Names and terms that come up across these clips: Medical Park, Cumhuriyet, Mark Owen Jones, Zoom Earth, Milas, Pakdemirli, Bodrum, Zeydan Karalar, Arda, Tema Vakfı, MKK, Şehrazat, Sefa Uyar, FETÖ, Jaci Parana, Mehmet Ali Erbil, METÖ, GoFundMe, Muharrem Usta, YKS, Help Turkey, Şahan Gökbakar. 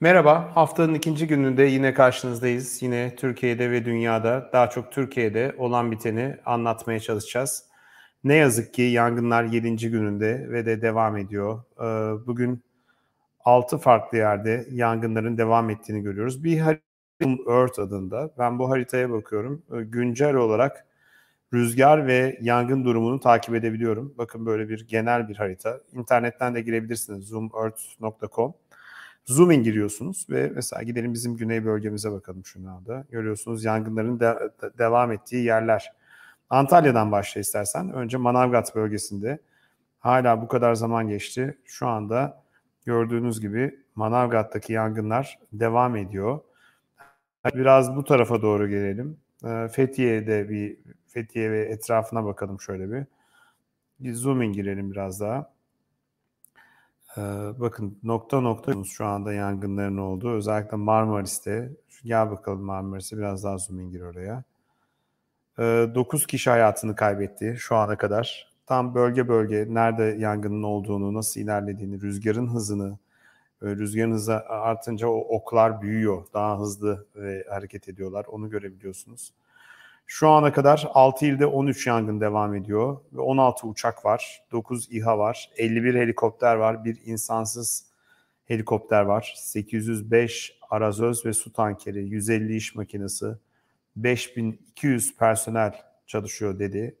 Merhaba, haftanın ikinci gününde yine karşınızdayız. Yine Türkiye'de ve dünyada, daha çok Türkiye'de olan biteni anlatmaya çalışacağız. Ne yazık ki yangınlar 7. gününde ve de devam ediyor. Bugün 6 farklı yerde yangınların devam ettiğini görüyoruz. Bir harita Zoom Earth adında. Ben bu haritaya bakıyorum. Güncel olarak rüzgar ve yangın durumunu takip edebiliyorum. Bakın böyle bir genel bir harita. İnternetten de girebilirsiniz. zoomearth.com. Zoom in giriyorsunuz ve mesela gidelim bizim güney bölgemize bakalım şu anda. Görüyorsunuz yangınların devam ettiği yerler. Antalya'dan başla istersen. Önce Manavgat bölgesinde. Hala bu kadar zaman geçti. Şu anda gördüğünüz gibi Manavgat'taki yangınlar devam ediyor. Biraz bu tarafa doğru gelelim. Fethiye ve etrafına bakalım şöyle bir. Zoom in girelim biraz daha. Bakın nokta nokta şu anda yangınların olduğu. Özellikle Marmaris'te. Gel bakalım Marmaris'e, biraz daha zoom in gir oraya. 9 kişi hayatını kaybetti şu ana kadar. Tam bölge bölge nerede yangının olduğunu, nasıl ilerlediğini, rüzgarın hızı artınca o oklar büyüyor. Daha hızlı hareket ediyorlar. Onu görebiliyorsunuz. Şu ana kadar 6 ilde 13 yangın devam ediyor ve 16 uçak var, 9 İHA var, 51 helikopter var, bir insansız helikopter var, 805 arazöz ve su tankeri, 150 iş makinesi, 5200 personel çalışıyor dedi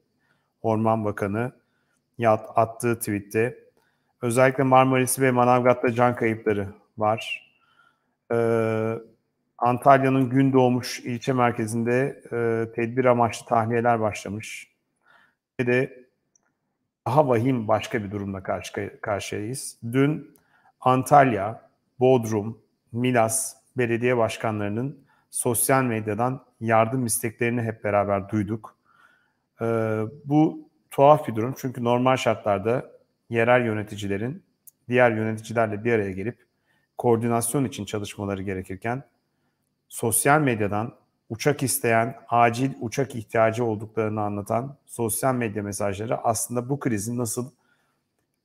Orman Bakanı attığı tweette. Özellikle Marmaris ve Manavgat'ta can kayıpları var. Antalya'nın Gündoğmuş ilçe merkezinde tedbir amaçlı tahliyeler başlamış. Ve de daha vahim başka bir durumla karşı karşıyayız. Dün Antalya, Bodrum, Milas belediye başkanlarının sosyal medyadan yardım isteklerini hep beraber duyduk. Bu tuhaf bir durum çünkü normal şartlarda yerel yöneticilerin diğer yöneticilerle bir araya gelip koordinasyon için çalışmaları gerekirken sosyal medyadan uçak isteyen, acil uçak ihtiyacı olduklarını anlatan sosyal medya mesajları aslında bu krizin nasıl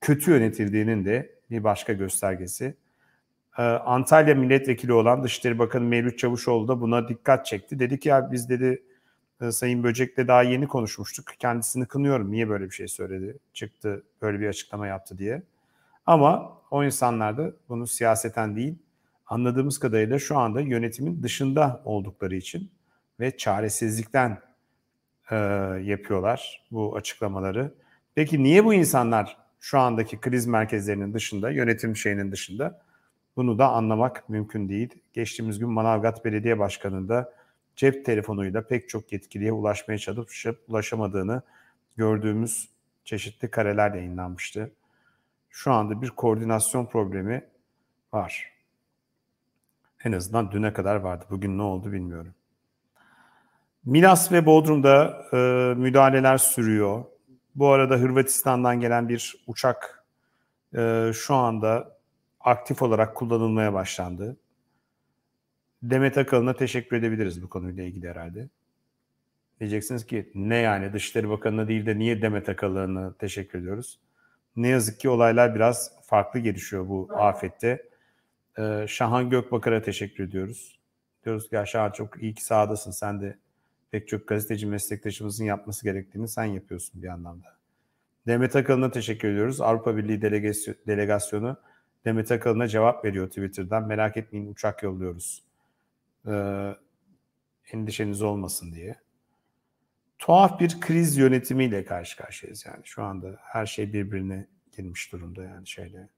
kötü yönetildiğinin de bir başka göstergesi. Antalya milletvekili olan Dışişleri Bakanı Mevlüt Çavuşoğlu da buna dikkat çekti. Dedi ki ya biz dedi Sayın Böcek'le daha yeni konuşmuştuk. Kendisini kınıyorum. Niye böyle bir şey söyledi? Çıktı böyle bir açıklama yaptı diye. Ama o insanlar da bunu siyaseten değil, anladığımız kadarıyla şu anda yönetimin dışında oldukları için ve çaresizlikten yapıyorlar bu açıklamaları. Peki niye bu insanlar şu andaki kriz merkezlerinin dışında, yönetim şeyinin dışında? Bunu da anlamak mümkün değil. Geçtiğimiz gün Manavgat Belediye Başkanı'nın da cep telefonuyla pek çok yetkiliye ulaşmaya çalışıp ulaşamadığını gördüğümüz çeşitli kareler yayınlanmıştı. Şu anda bir koordinasyon problemi var. En azından düne kadar vardı. Bugün ne oldu bilmiyorum. Milas ve Bodrum'da müdahaleler sürüyor. Bu arada Hırvatistan'dan gelen bir uçak şu anda aktif olarak kullanılmaya başlandı. Demet Akalın'a teşekkür edebiliriz bu konuyla ilgili herhalde. Diyeceksiniz ki ne yani Dışişleri Bakanı'na değil de niye Demet Akalın'a teşekkür ediyoruz? Ne yazık ki olaylar biraz farklı gelişiyor bu afette. Şahan Gökbakar'a teşekkür ediyoruz. Diyoruz ki ya Şahan çok iyi ki sahadasın. Sen de pek çok gazeteci meslektaşımızın yapması gerektiğini sen yapıyorsun bir anlamda. Demet Akalın'a teşekkür ediyoruz. Avrupa Birliği delegasyonu Demet Akalın'a cevap veriyor Twitter'dan. Merak etmeyin uçak yolluyoruz. Endişeniz olmasın diye. Tuhaf bir kriz yönetimiyle karşı karşıyayız yani. Şu anda her şey birbirine girmiş durumda yani şeyle.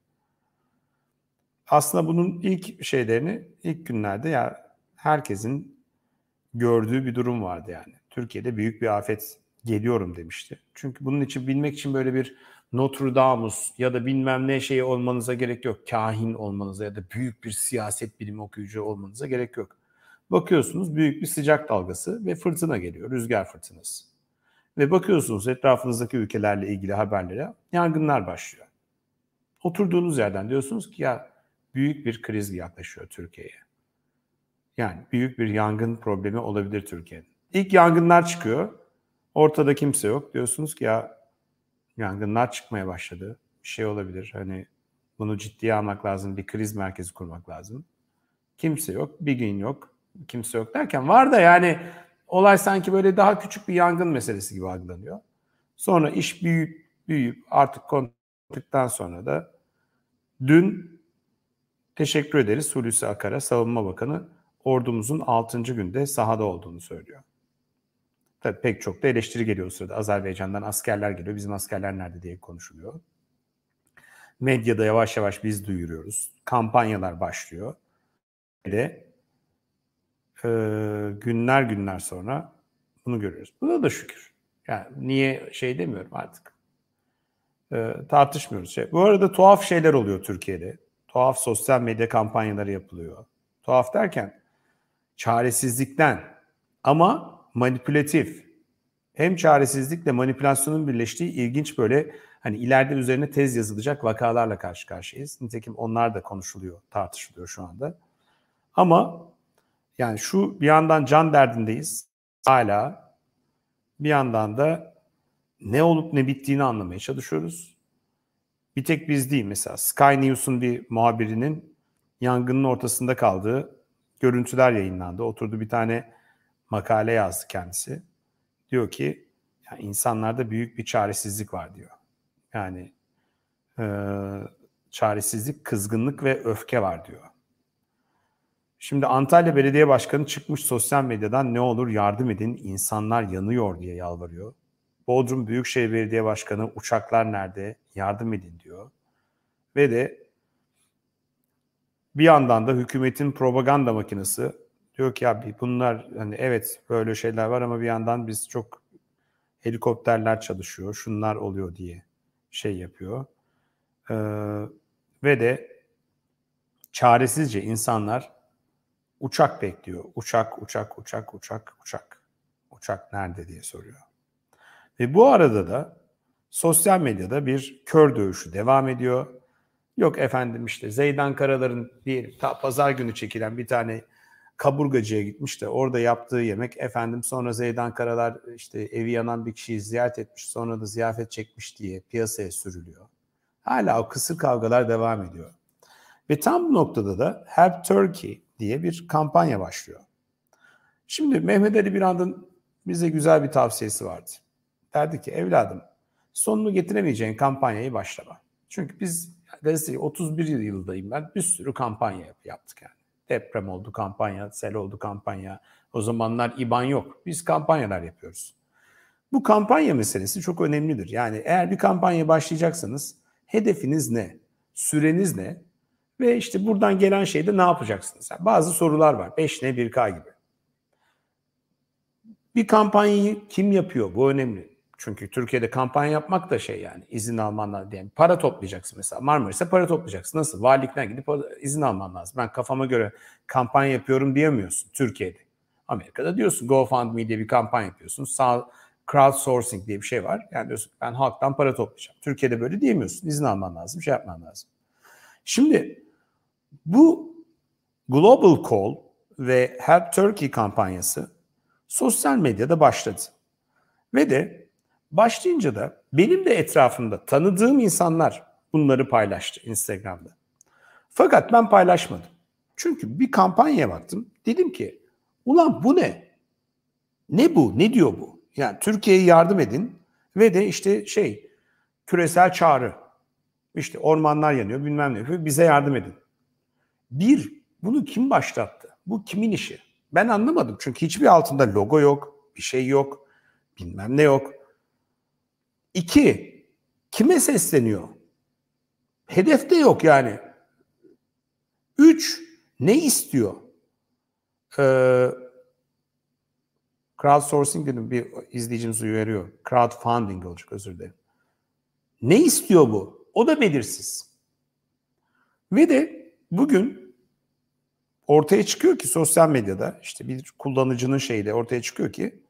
Aslında bunun ilk şeylerini ilk günlerde ya herkesin gördüğü bir durum vardı yani. Türkiye'de büyük bir afet geliyorum demişti. Çünkü bunun için bilmek için böyle bir Notre Dame'us ya da bilmem ne şeyi olmanıza gerek yok. Kahin olmanıza ya da büyük bir siyaset bilimi okuyucu olmanıza gerek yok. Bakıyorsunuz büyük bir sıcak dalgası ve fırtına geliyor. Rüzgar fırtınası. Ve bakıyorsunuz etrafınızdaki ülkelerle ilgili haberlere yangınlar başlıyor. Oturduğunuz yerden diyorsunuz ki ya büyük bir kriz yaklaşıyor Türkiye'ye. Yani büyük bir yangın problemi olabilir Türkiye'nin. İlk yangınlar çıkıyor. Ortada kimse yok. Diyorsunuz ki ya yangınlar çıkmaya başladı. Bir şey olabilir. Hani bunu ciddiye almak lazım. Bir kriz merkezi kurmak lazım. Kimse yok, bir gün yok, kimse yok derken var da yani olay sanki böyle daha küçük bir yangın meselesi gibi algılanıyor. Sonra iş büyüyüp artık konuştuktan sonra da dün teşekkür ederiz Hulusi Akar'a Savunma Bakanı ordumuzun 6. günde sahada olduğunu söylüyor. Tabii pek çok da eleştiri geliyor o sırada. Azerbaycan'dan askerler geliyor. Bizim askerler nerede diye konuşuluyor. Medyada yavaş yavaş biz duyuruyoruz. Kampanyalar başlıyor. Ve günler sonra bunu görüyoruz. Buna da şükür. Yani niye şey demiyorum artık. Tartışmıyoruz. Bu arada tuhaf şeyler oluyor Türkiye'de. Tuhaf sosyal medya kampanyaları yapılıyor. Tuhaf derken çaresizlikten ama manipülatif. Hem çaresizlikle manipülasyonun birleştiği ilginç böyle hani ileride üzerine tez yazılacak vakalarla karşı karşıyayız. Nitekim onlar da konuşuluyor, tartışılıyor şu anda. Ama yani şu bir yandan can derdindeyiz hala. Bir yandan da ne olup ne bittiğini anlamaya çalışıyoruz. Bir tek biz değil mesela Sky News'un bir muhabirinin yangının ortasında kaldığı görüntüler yayınlandı. Oturdu bir tane makale yazdı kendisi. Diyor ki ya insanlarda büyük bir çaresizlik var diyor. Yani çaresizlik, kızgınlık ve öfke var diyor. Şimdi Antalya Belediye Başkanı çıkmış sosyal medyadan ne olur yardım edin insanlar yanıyor diye yalvarıyor. Bodrum Büyükşehir Belediye Başkanı uçaklar nerede yardım edin diyor. Ve de bir yandan da hükümetin propaganda makinesi diyor ki ya bunlar hani evet böyle şeyler var ama bir yandan biz çok helikopterler çalışıyor, şunlar oluyor diye şey yapıyor. Ve de çaresizce insanlar uçak bekliyor. Uçak. Uçak nerede diye soruyor. Ve bu arada da sosyal medyada bir kör dövüşü devam ediyor. Yok efendim işte Zeydan Karalar'ın diyelim ta pazar günü çekilen bir tane kaburgacıya gitmiş de orada yaptığı yemek efendim sonra Zeydan Karalar işte evi yanan bir kişiyi ziyaret etmiş sonra da ziyafet çekmiş diye piyasaya sürülüyor. Hala o kısır kavgalar devam ediyor. Ve tam bu noktada da Help Turkey diye bir kampanya başlıyor. Şimdi Mehmet Ali Birand'ın bize güzel bir tavsiyesi vardı. Derdi ki evladım sonunu getiremeyeceğin kampanyayı başlama. Çünkü biz 31 yıldayım ben bir sürü kampanya yaptık yani. Deprem oldu kampanya, sel oldu kampanya. O zamanlar İBAN yok. Biz kampanyalar yapıyoruz. Bu kampanya meselesi çok önemlidir. Yani eğer bir kampanya başlayacaksanız hedefiniz ne? Süreniz ne? Ve işte buradan gelen şeyde ne yapacaksınız? Yani bazı sorular var. 5N 1K gibi. Bir kampanyayı kim yapıyor? Bu önemli. Çünkü Türkiye'de kampanya yapmak da şey yani izin alman lazım. Yani para toplayacaksın mesela. Marmaris'e para toplayacaksın. Nasıl? Valilikten gidip izin alman lazım. Ben kafama göre kampanya yapıyorum diyemiyorsun Türkiye'de. Amerika'da diyorsun GoFundMe diye bir kampanya yapıyorsun. Crowdsourcing diye bir şey var. Yani diyorsun ben halktan para toplayacağım. Türkiye'de böyle diyemiyorsun. İzin alman lazım. Şey yapman lazım. Şimdi bu Global Call ve Help Turkey kampanyası sosyal medyada başladı. Ve de başlayınca da benim de etrafımda tanıdığım insanlar bunları paylaştı Instagram'da. Fakat ben paylaşmadım. Çünkü bir kampanyaya baktım. Dedim ki ulan bu ne? Ne bu? Ne diyor bu? Yani Türkiye'ye yardım edin ve de işte şey küresel çağrı. İşte ormanlar yanıyor bilmem ne yapıyor bize yardım edin. Bunu kim başlattı? Bu kimin işi? Ben anlamadım çünkü hiçbir altında logo yok, bir şey yok, bilmem ne yok. 2. Kime sesleniyor? Hedef de yok yani. 3. Ne istiyor? Crowdsourcing dedim bir izleyicimiz uyarıyor. Crowdfunding olacak özür dilerim. Ne istiyor bu? O da belirsiz. Ve de bugün ortaya çıkıyor ki sosyal medyada işte bir kullanıcının şeyiyle ortaya çıkıyor ki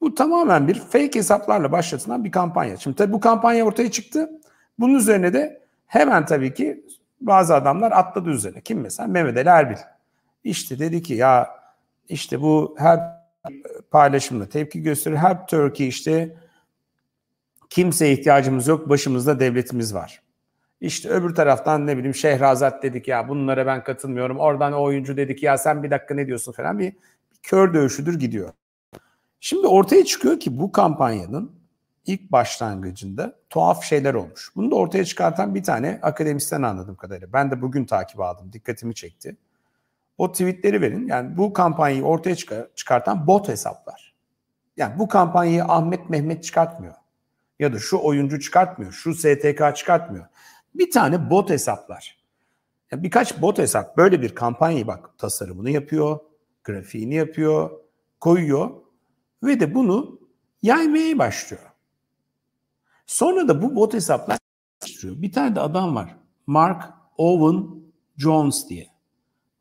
bu tamamen bir fake hesaplarla başlatılan bir kampanya. Şimdi tabii bu kampanya ortaya çıktı. Bunun üzerine de hemen tabii ki bazı adamlar atladı üzerine. Kim mesela? Mehmet Ali Erbil. İşte dedi ki ya işte bu her paylaşımda tepki gösterir. Help Turkey işte kimseye ihtiyacımız yok. Başımızda devletimiz var. İşte öbür taraftan ne bileyim Şehrazat dedik ya bunlara ben katılmıyorum. Oradan o oyuncu dedik ya sen bir dakika ne diyorsun falan bir kör dövüşüdür gidiyor. Şimdi ortaya çıkıyor ki bu kampanyanın ilk başlangıcında tuhaf şeyler olmuş. Bunu da ortaya çıkartan bir tane akademisyen anladığım kadarıyla. Ben de bugün takip aldım. Dikkatimi çekti. O tweetleri verin. Yani bu kampanyayı ortaya çıkartan bot hesaplar. Yani bu kampanyayı Ahmet Mehmet çıkartmıyor. Ya da şu oyuncu çıkartmıyor. Şu STK çıkartmıyor. Bir tane bot hesaplar. Yani birkaç bot hesap böyle bir kampanyayı bak tasarımını yapıyor. Grafiğini yapıyor. Koyuyor. Ve de bunu yaymaya başlıyor. Sonra da bu bot hesaplar bir tane de adam var. Mark Owen Jones diye.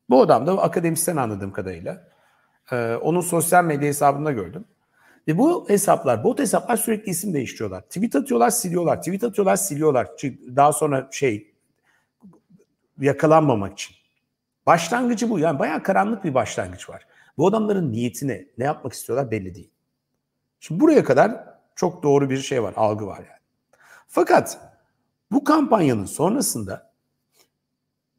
Bu adam da akademisyen anladığım kadarıyla. Onun sosyal medya hesabında gördüm. Ve bu hesaplar, bot hesaplar sürekli isim değiştiriyorlar. Tweet atıyorlar, siliyorlar. Tweet atıyorlar, siliyorlar. Daha sonra yakalanmamak için. Başlangıcı bu. Yani bayağı karanlık bir başlangıç var. Bu adamların niyetini, ne yapmak istiyorlar belli değil. Şimdi buraya kadar çok doğru bir şey var, algı var yani. Fakat bu kampanyanın sonrasında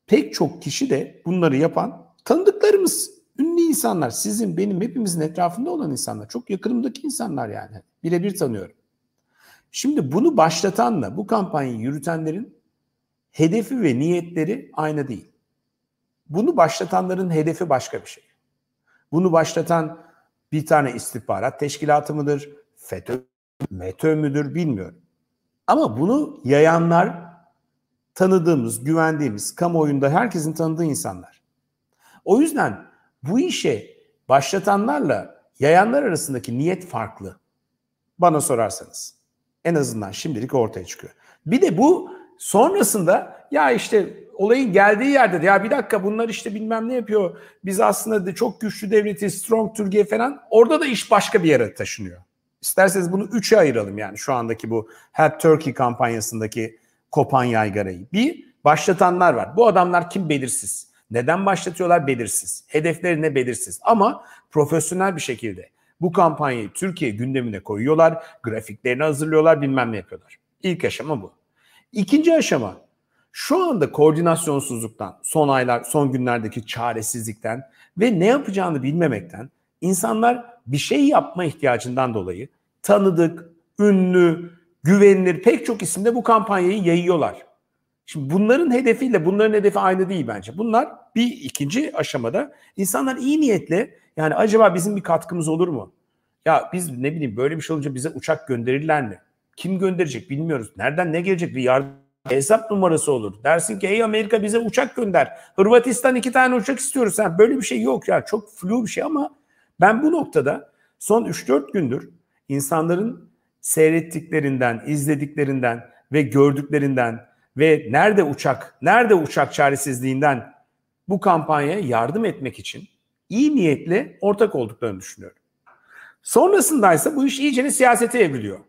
pek çok kişi de bunları yapan tanıdıklarımız, ünlü insanlar, sizin, benim, hepimizin etrafında olan insanlar, çok yakınımdaki insanlar yani. Birebir tanıyorum. Şimdi bunu başlatanla bu kampanyayı yürütenlerin hedefi ve niyetleri aynı değil. Bunu başlatanların hedefi başka bir şey. Bunu başlatan bir tane istihbarat teşkilatı mıdır? FETÖ, METÖ müdür bilmiyorum. Ama bunu yayanlar tanıdığımız, güvendiğimiz, kamuoyunda herkesin tanıdığı insanlar. O yüzden bu işe başlatanlarla yayanlar arasındaki niyet farklı. Bana sorarsanız. En azından şimdilik ortaya çıkıyor. Bir de bu sonrasında ya işte olayın geldiği yerde de ya bir dakika bunlar işte bilmem ne yapıyor. Biz aslında de çok güçlü devleti, strong Türkiye falan orada da iş başka bir yere taşınıyor. İsterseniz bunu 3'e ayıralım yani şu andaki bu Help Turkey kampanyasındaki kopan yaygarayı. Bir, başlatanlar var. Bu adamlar kim belirsiz. Neden başlatıyorlar belirsiz. Hedefleri ne belirsiz. Ama profesyonel bir şekilde bu kampanyayı Türkiye gündemine koyuyorlar. Grafiklerini hazırlıyorlar bilmem ne yapıyorlar. İlk aşama bu. İkinci aşama şu anda koordinasyonsuzluktan, son aylar, son günlerdeki çaresizlikten ve ne yapacağını bilmemekten insanlar bir şey yapma ihtiyacından dolayı tanıdık, ünlü, güvenilir pek çok isimde bu kampanyayı yayıyorlar. Şimdi bunların hedefiyle bunların hedefi aynı değil bence. Bunlar bir ikinci aşamada insanlar iyi niyetle yani acaba bizim bir katkımız olur mu? Ya biz ne bileyim böyle bir şey olunca bize uçak gönderirler mi? Kim gönderecek bilmiyoruz. Nereden ne gelecek bir yardım hesap numarası olur. Dersin ki hey Amerika bize uçak gönder. Hırvatistan 2 tane uçak istiyoruz. Yani böyle bir şey yok ya çok flu bir şey ama ben bu noktada son 3-4 gündür insanların seyrettiklerinden, izlediklerinden ve gördüklerinden ve nerede uçak çaresizliğinden bu kampanyaya yardım etmek için iyi niyetle ortak olduklarını düşünüyorum. Sonrasındaysa bu iş iyicene siyasete evriliyor.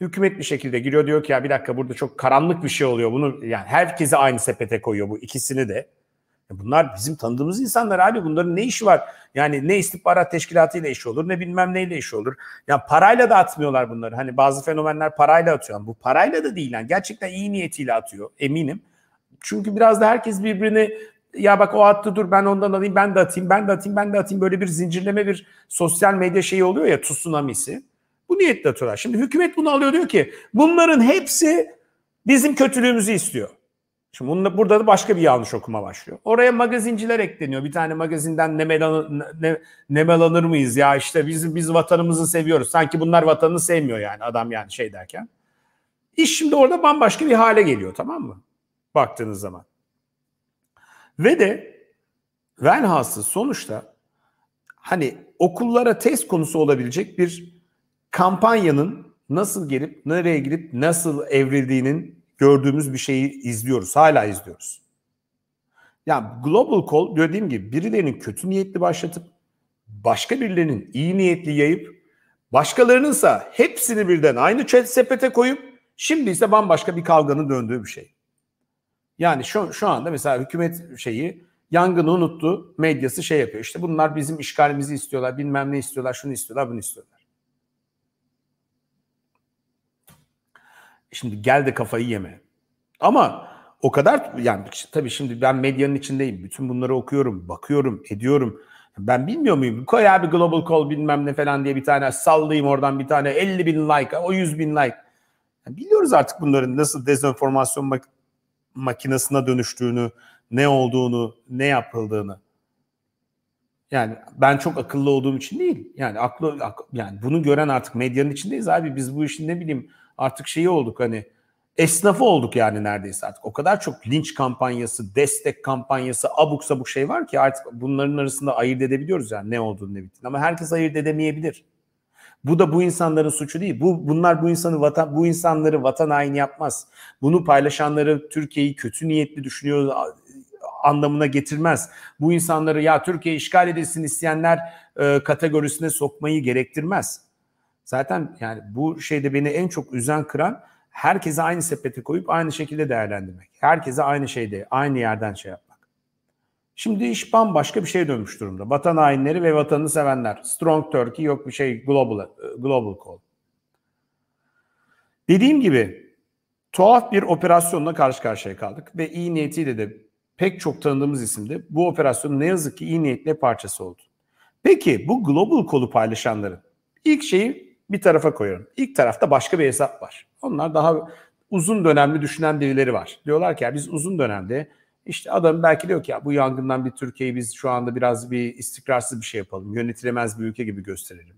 Hükümet bir şekilde giriyor diyor ki ya bir dakika burada çok karanlık bir şey oluyor. Bunu yani herkese aynı sepete koyuyor bu ikisini de. Bunlar bizim tanıdığımız insanlar abi bunların ne işi var? Yani ne istihbarat teşkilatıyla işi olur ne bilmem neyle işi olur. Yani parayla da atmıyorlar bunları. Hani bazı fenomenler parayla atıyor. Yani bu parayla da değil yani gerçekten iyi niyetiyle atıyor eminim. Çünkü biraz da herkes birbirini ya bak o attı dur ben ondan alayım ben de atayım böyle bir zincirleme bir sosyal medya şeyi oluyor ya tsunamisi. Bu niyetle atıyorlar. Şimdi hükümet bunu alıyor diyor ki bunların hepsi bizim kötülüğümüzü istiyor. Şimdi burada da başka bir yanlış okuma başlıyor. Oraya magazinciler ekleniyor. Bir tane magazinden nemelanır mıyız ya işte biz vatanımızı seviyoruz. Sanki bunlar vatanını sevmiyor yani adam yani şey derken. İş şimdi orada bambaşka bir hale geliyor tamam mı? Baktığınız zaman. Ve de velhasıl sonuçta hani okullara test konusu olabilecek bir kampanyanın nasıl gelip nereye gidip nasıl evrildiğinin gördüğümüz bir şeyi izliyoruz. Hala izliyoruz. Yani Global Call dediğim gibi birilerinin kötü niyetli başlatıp başka birilerinin iyi niyetli yayıp başkalarınınsa hepsini birden aynı sepete koyup şimdi ise bambaşka bir kavganın döndüğü bir şey. Yani şu anda mesela hükümet yangını unuttu. Medyası yapıyor. İşte bunlar bizim işgalimizi istiyorlar. Bilmem ne istiyorlar. Şunu istiyorlar. Bunu istiyorlar. Şimdi gel de kafayı yeme. Ama o kadar yani tabii şimdi ben medyanın içindeyim. Bütün bunları okuyorum, bakıyorum, ediyorum. Ben bilmiyor muyum? Koy abi Global Call bilmem ne falan diye bir tane sallayayım oradan bir tane 50.000 like, o 100.000 like. Yani biliyoruz artık bunların nasıl dezenformasyon makinesine dönüştüğünü, ne olduğunu, ne yapıldığını. Yani ben çok akıllı olduğum için değil. Yani yani bunu gören artık medyanın içindeyiz abi. Biz bu işin ne bileyim artık şeyi olduk hani esnafı olduk yani neredeyse artık. O kadar çok linç kampanyası, destek kampanyası, abuk sabuk şey var ki artık bunların arasında ayırt edebiliyoruz yani ne olduğunu ne bittiğini. Ama herkes ayırt edemeyebilir. Bu da bu insanların suçu değil. Bunlar bu insanları vatan haini yapmaz. Bunu paylaşanları Türkiye'yi kötü niyetli düşünüyor anlamına getirmez. Bu insanları ya Türkiye işgal edilsin isteyenler kategorisine sokmayı gerektirmez. Zaten yani bu şeyde beni en çok üzen kıran herkese aynı sepete koyup aynı şekilde değerlendirmek. Herkese aynı şeyde, aynı yerden şey yapmak. Şimdi iş bambaşka bir şeye dönmüş durumda. Vatan hainleri ve vatanını sevenler. Strong Turkey yok bir şey Global Call. Dediğim gibi tuhaf bir operasyonla karşı karşıya kaldık ve iyi niyetiyle de pek çok tanıdığımız isimde bu operasyonun ne yazık ki iyi niyetle parçası oldu. Peki bu Global Call'u paylaşanların ilk şeyi bir tarafa koyuyorum. İlk tarafta başka bir hesap var. Onlar daha uzun dönemli düşünen birileri var. Diyorlar ki ya biz uzun dönemde işte adam belki diyor ki ya bu yangından bir Türkiye'yi biz şu anda biraz bir istikrarsız bir şey yapalım. Yönetilemez bir ülke gibi gösterelim.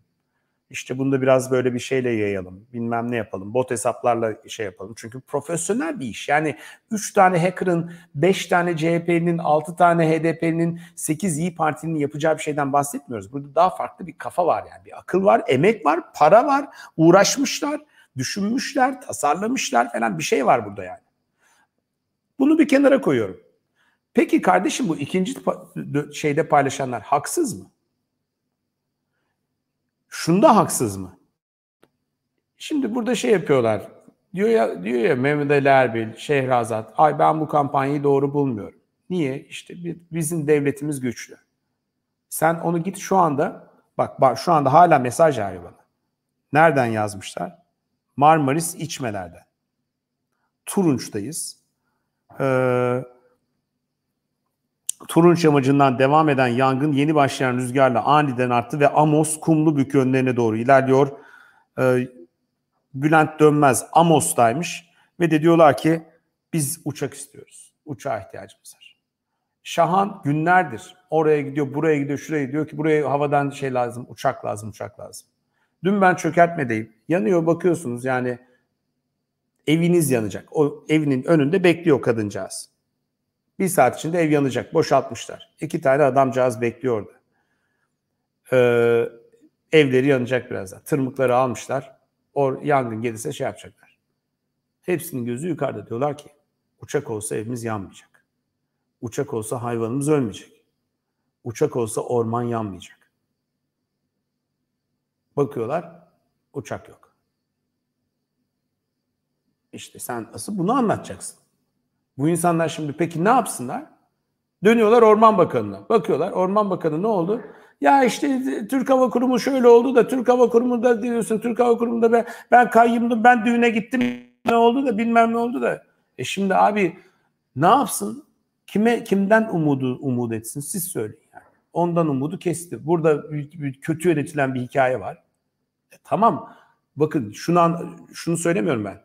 İşte bunu da biraz böyle bir şeyle yayalım. Bilmem ne yapalım. Bot hesaplarla şey yapalım. Çünkü profesyonel bir iş. Yani 3 tane hacker'ın, 5 tane CHP'nin, 6 tane HDP'nin, 8 İYİ Parti'nin yapacağı bir şeyden bahsetmiyoruz. Burada daha farklı bir kafa var yani. Bir akıl var, emek var, para var, uğraşmışlar. Düşünmüşler, tasarlamışlar falan bir şey var burada yani. Bunu bir kenara koyuyorum. Peki kardeşim bu ikinci şeyde paylaşanlar haksız mı? Şunda haksız mı? Şimdi burada şey yapıyorlar. Diyor ya Mehmet Ali Erbil, Şehrazat. Ay ben bu kampanyayı doğru bulmuyorum. Niye? İşte bizim devletimiz güçlü. Sen onu git şu anda bak şu anda hala mesaj yağıyor bana. Nereden yazmışlar? Marmaris içmelerden. Turunç'tayız. Turunç yamacından devam eden yangın yeni başlayan rüzgarla aniden arttı ve Amos Kumlubük yönlerine doğru ilerliyor. Bülent Dönmez Amos'taymış ve de diyorlar ki biz uçak istiyoruz. Uçağa ihtiyacımız var. Şahan günlerdir oraya gidiyor, buraya gidiyor, şuraya gidiyor ki buraya havadan şey lazım, uçak lazım, uçak lazım. Dün ben çökertmedeyim. Yanıyor bakıyorsunuz yani eviniz yanacak. O evinin önünde bekliyor kadıncağız. Bir saat içinde ev yanacak. Boşaltmışlar. 2 tane adamcağız bekliyordu. Evleri yanacak birazdan. Tırmıkları almışlar. O yangın gelirse şey yapacaklar. Hepsinin gözü yukarıda diyorlar ki uçak olsa evimiz yanmayacak. Uçak olsa hayvanımız ölmeyecek. Uçak olsa orman yanmayacak. Bakıyorlar, uçak yok. İşte sen asıl bunu anlatacaksın. Bu insanlar şimdi peki ne yapsınlar? Dönüyorlar Orman Bakanı'na. Bakıyorlar Orman Bakanı ne oldu? Ya işte Türk Hava Kurumu şöyle oldu da Türk Hava Kurumu'nda diyorsun Türk Hava Kurumu'nda ben kayyumdum, ben düğüne gittim ne oldu da bilmem ne oldu da. Şimdi abi ne yapsın? Kimden umut etsin? Siz söyleyin. Ondan umudu kesti. Burada kötü yönetilen bir hikaye var. Tamam. Bakın şunu söylemiyorum ben.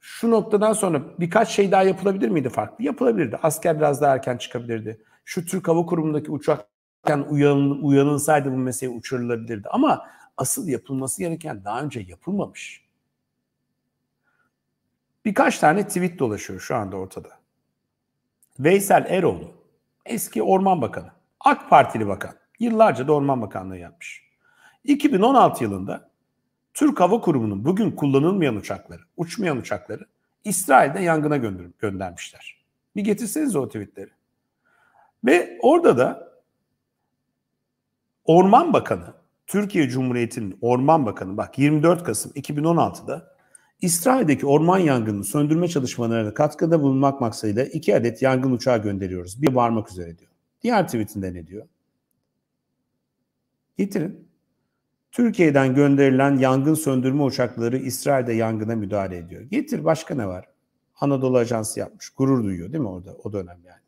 Şu noktadan sonra birkaç şey daha yapılabilir miydi farklı? Yapılabilirdi. Asker biraz daha erken çıkabilirdi. Şu Türk Hava Kurumu'ndaki uçaktan uyanılsaydı bu mesele uçurulabilirdi. Ama asıl yapılması gereken daha önce yapılmamış. Birkaç tane tweet dolaşıyor şu anda ortada. Veysel Eroğlu. Eski Orman Bakanı, AK Partili bakan, yıllarca da Orman Bakanlığı yapmış. 2016 yılında Türk Hava Kurumu'nun bugün kullanılmayan uçakları, uçmayan uçakları İsrail'de yangına göndermişler. Bir getirseniz o tweetleri. Ve orada da Orman Bakanı, Türkiye Cumhuriyeti'nin Orman Bakanı, bak 24 Kasım 2016'da İsrail'deki orman yangını söndürme çalışmalarına katkıda bulunmak maksadıyla 2 adet yangın uçağı gönderiyoruz. Bir varmak üzere diyor. Diğer tweetinde ne diyor? Getirin. Türkiye'den gönderilen yangın söndürme uçakları İsrail'de yangına müdahale ediyor. Getir başka ne var? Anadolu Ajansı yapmış. Gurur duyuyor değil mi orada? O dönem yani.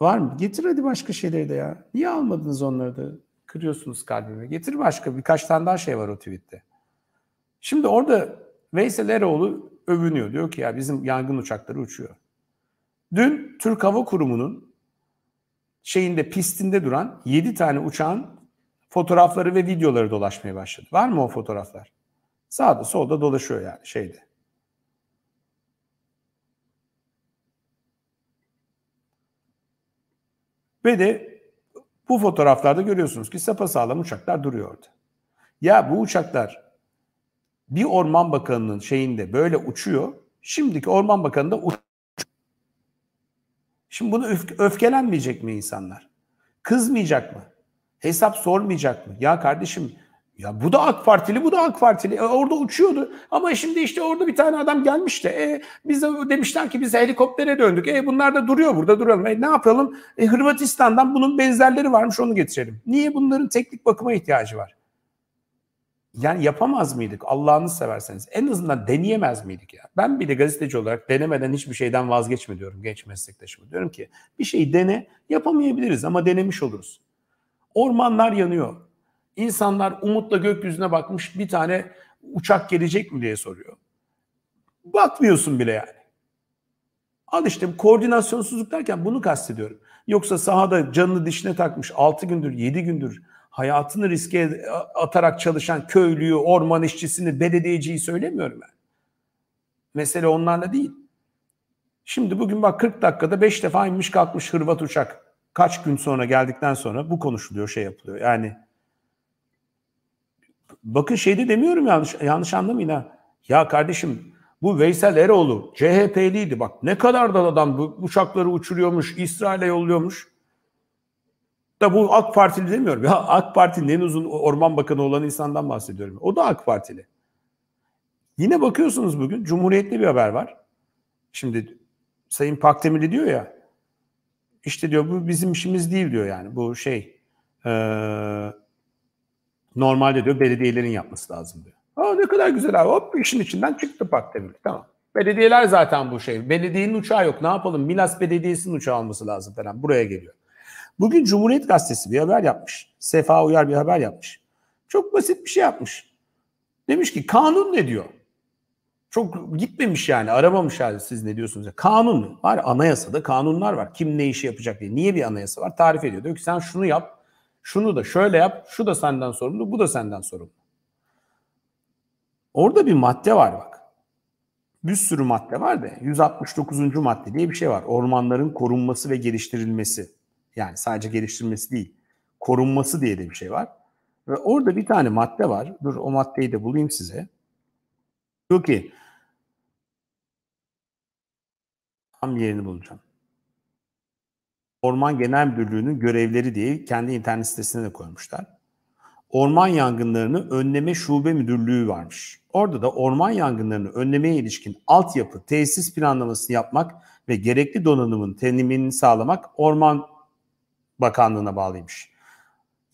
Var mı? Getir hadi başka şeyleri de ya. Niye almadınız onları da? Kırıyorsunuz kalbimi. Getir başka. Birkaç tane daha şey var o tweette. Şimdi orada Veysel Eroğlu övünüyor. Diyor ki ya bizim yangın uçakları uçuyor. Dün Türk Hava Kurumu'nun şeyinde, pistinde duran 7 tane uçağın fotoğrafları ve videoları dolaşmaya başladı. Var mı o fotoğraflar? Sağda solda dolaşıyor yani şeyde. Ve de bu fotoğraflarda görüyorsunuz ki sapasağlam uçaklar duruyordu. Ya bu uçaklar bir Orman Bakanı'nın şeyinde böyle uçuyor. Şimdiki Orman Bakanı da uçuyor. Şimdi bunu öfkelenmeyecek mi insanlar? Kızmayacak mı? Hesap sormayacak mı? Ya kardeşim ya bu da AK Partili, bu da AK Partili. Orada uçuyordu ama şimdi işte orada bir tane adam gelmiş de bize demişler ki biz helikoptere döndük. Bunlar da duruyor burada, duralım. Ne yapalım? Hırvatistan'dan bunun benzerleri varmış, onu getirelim. Niye bunların teknik bakıma ihtiyacı var? Yani yapamaz mıydık Allah'ını severseniz? En azından deneyemez miydik ya? Ben bile gazeteci olarak denemeden hiçbir şeyden vazgeçme diyorum genç meslektaşıma. Diyorum ki bir şeyi dene, yapamayabiliriz ama denemiş oluruz. Ormanlar yanıyor. İnsanlar umutla gökyüzüne bakmış, bir tane uçak gelecek mi diye soruyor. Bakmıyorsun bile yani. Al işte koordinasyonsuzluk derken bunu kastediyorum. Yoksa sahada canını dişine takmış 6 gündür 7 gündür hayatını riske atarak çalışan köylüyü, orman işçisini, belediyeciyi söylemiyorum ben. Mesele onlarla değil. Şimdi bugün bak 40 dakikada 5 defa inmiş kalkmış Hırvat uçak. Kaç gün sonra geldikten sonra bu konuşuluyor, şey yapılıyor. Yani bakın şeyde demiyorum, yanlış anlamayın ha. Ya kardeşim bu Veysel Eroğlu CHP'liydi bak, ne kadar da adam bu uçakları uçuruyormuş, İsrail'e yolluyormuş. Da bu AK Partili demiyorum ya, AK Parti'nin en uzun Orman Bakanı olan insandan bahsediyorum. O da AK Partili. Yine bakıyorsunuz bugün Cumhuriyet'te bir haber var. Şimdi Sayın Pakdemirli diyor ya, İşte diyor bu bizim işimiz değil diyor yani. Bu şey normalde diyor belediyelerin yapması lazım diyor. Aa ne kadar güzel abi. Hop işin içinden çıktı Pakdemirli. Tamam. Belediyeler zaten bu şey. Belediyenin uçağı yok. Ne yapalım? Milas Belediyesi'nin uçağı olması lazım falan. Buraya geliyor. Bugün Cumhuriyet Gazetesi bir haber yapmış. Sefa Uyar bir haber yapmış. Çok basit bir şey yapmış. Demiş ki kanun ne diyor? Çok gitmemiş yani, aramamış hali siz ne diyorsunuz. Kanun var, anayasada kanunlar var. Kim ne işi yapacak diye. Niye bir anayasa var? Tarif ediyor. Diyor ki sen şunu yap, şunu da şöyle yap, şu da senden sorumlu, bu da senden sorumlu. Orada bir madde var bak. Bir sürü madde var da 169. madde diye bir şey var. Ormanların korunması ve geliştirilmesi. Yani sadece geliştirilmesi değil, korunması diye de bir şey var. Ve orada bir tane madde var. Dur o maddeyi de bulayım size. Diyor ki tam yerini bulacağım. Orman Genel Müdürlüğü'nün görevleri diye kendi internet sitesine de koymuşlar. Orman yangınlarını önleme şube müdürlüğü varmış. Orada da orman yangınlarını önlemeye ilişkin altyapı, tesis planlamasını yapmak ve gerekli donanımın teminini sağlamak Orman Bakanlığı'na bağlıymış.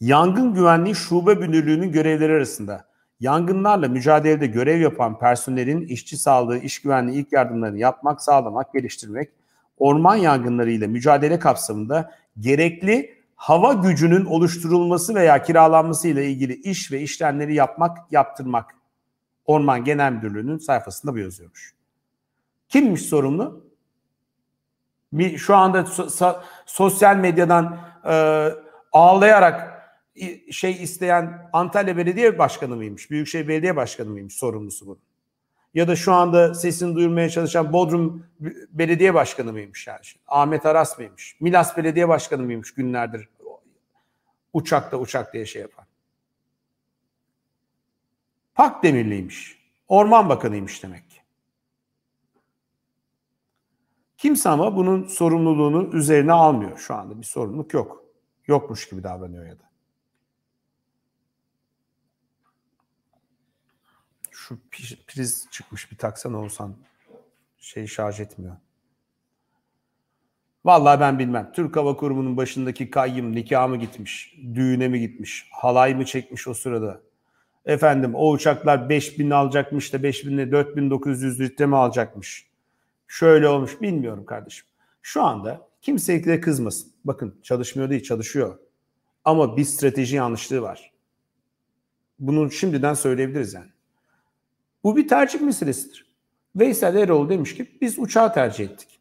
Yangın Güvenliği Şube Müdürlüğü'nün görevleri arasında yangınlarla mücadelede görev yapan personelin işçi sağlığı, iş güvenliği, ilk yardımlarını yapmak, sağlamak, geliştirmek, orman yangınlarıyla mücadele kapsamında gerekli hava gücünün oluşturulması veya kiralanması ile ilgili iş ve işlemleri yapmak, yaptırmak. Orman Genel Müdürlüğü'nün sayfasında bu yazıyormuş. Kimmiş sorumlu? Şu anda sosyal medyadan ağlayarak şey isteyen Antalya Belediye Başkanı mıymış? Büyükşehir Belediye Başkanı mıymış sorumlusu bunun? Ya da şu anda sesini duyurmaya çalışan Bodrum Belediye Başkanı mıymış yani? Ahmet Aras mıymış? Milas Belediye Başkanı mıymış günlerdir uçak diye şey yapan? Pakdemirliymiş. Orman Bakanıymış demek ki. Kimse ama bunun sorumluluğunu üzerine almıyor şu anda. Bir sorumluluk yok. Yokmuş gibi davranıyor ya da. Şu priz çıkmış, bir taksan olsan şey şarj etmiyor. Vallahi ben bilmem. Türk Hava Kurumu'nun başındaki kayyım nikah mı gitmiş, düğüne mi gitmiş, halay mı çekmiş o sırada, Efendim o uçaklar 5000 alacakmış da 5000'le 4900 litre mi alacakmış? Şöyle olmuş, bilmiyorum kardeşim. Şu anda kimse de kızmasın. Bakın çalışmıyor değil, çalışıyor. Ama bir strateji yanlışlığı var. Bunu şimdiden söyleyebiliriz yani. Bu bir tercih meselesidir. Veysel Eroğlu demiş ki biz uçağı tercih ettik.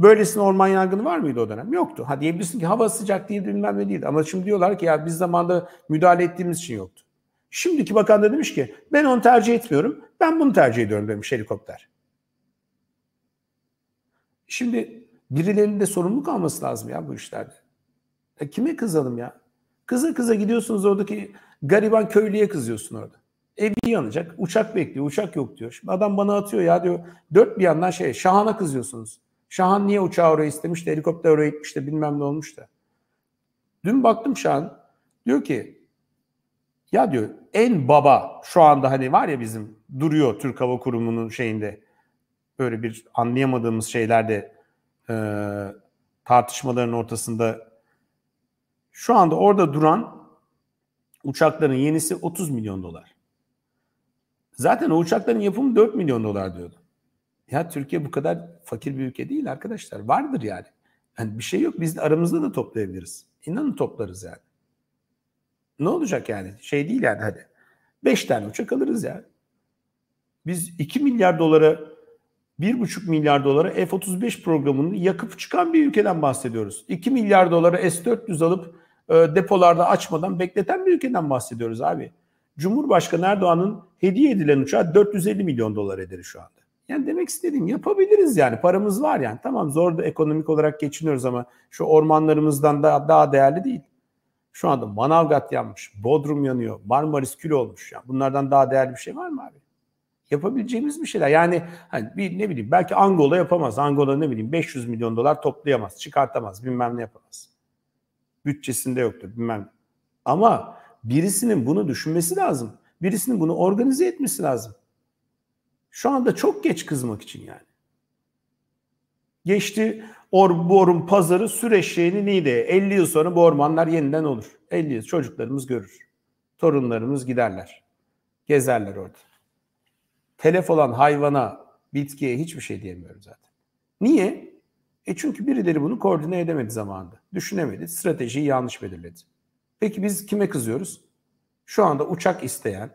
Böylesine orman yangını var mıydı o dönem? Yoktu. Ha diyebilirsin ki hava sıcak değil, bilmem ne değil. Ama şimdi diyorlar ki ya biz zamanda müdahale ettiğimiz için yoktu. Şimdiki bakan da demiş ki ben onu tercih etmiyorum, ben bunu tercih ediyorum demiş helikopter. Şimdi birilerinin de sorumluluk alması lazım ya bu işlerde. Ya kime kızalım ya? Kıza kıza gidiyorsunuz oradaki gariban köylüye kızıyorsun orada. Evi yanacak, uçak bekliyor, uçak yok diyor. Şimdi adam bana atıyor ya diyor, dört bir yandan şey, Şahan'a kızıyorsunuz. Şahan niye uçağı oraya istemiş de helikopter oraya gitmiş de bilmem ne olmuş da. Dün baktım Şahan diyor ki ya diyor en baba şu anda hani var ya bizim duruyor Türk Hava Kurumu'nun şeyinde böyle bir anlayamadığımız şeylerde tartışmaların ortasında şu anda orada duran uçakların yenisi 30 milyon dolar. Zaten o uçakların yapımı 4 milyon dolar diyordu. Ya Türkiye bu kadar fakir bir ülke değil arkadaşlar. Vardır yani. Yani bir şey yok. Biz aramızda da toplayabiliriz. İnanın toplarız yani. Ne olacak yani? Şey değil yani hadi. 5 tane uçak alırız yani. Biz 2 milyar dolara 1,5 milyar dolara F-35 programını yakıp çıkan bir ülkeden bahsediyoruz. 2 milyar dolara S-400 alıp depolarda açmadan bekleten bir ülkeden bahsediyoruz abi. Cumhurbaşkanı Erdoğan'ın hediye edilen uçağı 450 milyon dolar eder şu anda. Yani demek istediğim yapabiliriz yani, paramız var yani. Tamam zor da ekonomik olarak geçiniyoruz ama şu ormanlarımızdan daha değerli değil. Şu anda Manavgat yanmış, Bodrum yanıyor, Marmaris kül olmuş. Yani bunlardan daha değerli bir şey var mı abi? Yapabileceğimiz bir şeyler. Yani hani bir ne bileyim belki Angola yapamaz. Angola ne bileyim 500 milyon dolar toplayamaz, çıkartamaz, bilmem ne yapamaz. Bütçesinde yoktur bilmem. Ama birisinin bunu düşünmesi lazım. Birisinin bunu organize etmesi lazım. Şu anda çok geç kızmak için yani. Geçti borun pazarı süreçliğini neydi? 50 yıl sonra bu ormanlar yeniden olur. 50 yıl çocuklarımız görür. Torunlarımız giderler. Gezerler orada. Telef olan hayvana, bitkiye hiçbir şey diyemiyorum zaten. Niye? Çünkü birileri bunu koordine edemedi zamanında. Düşünemedi. Stratejiyi yanlış belirledi. Peki biz kime kızıyoruz? Şu anda uçak isteyen,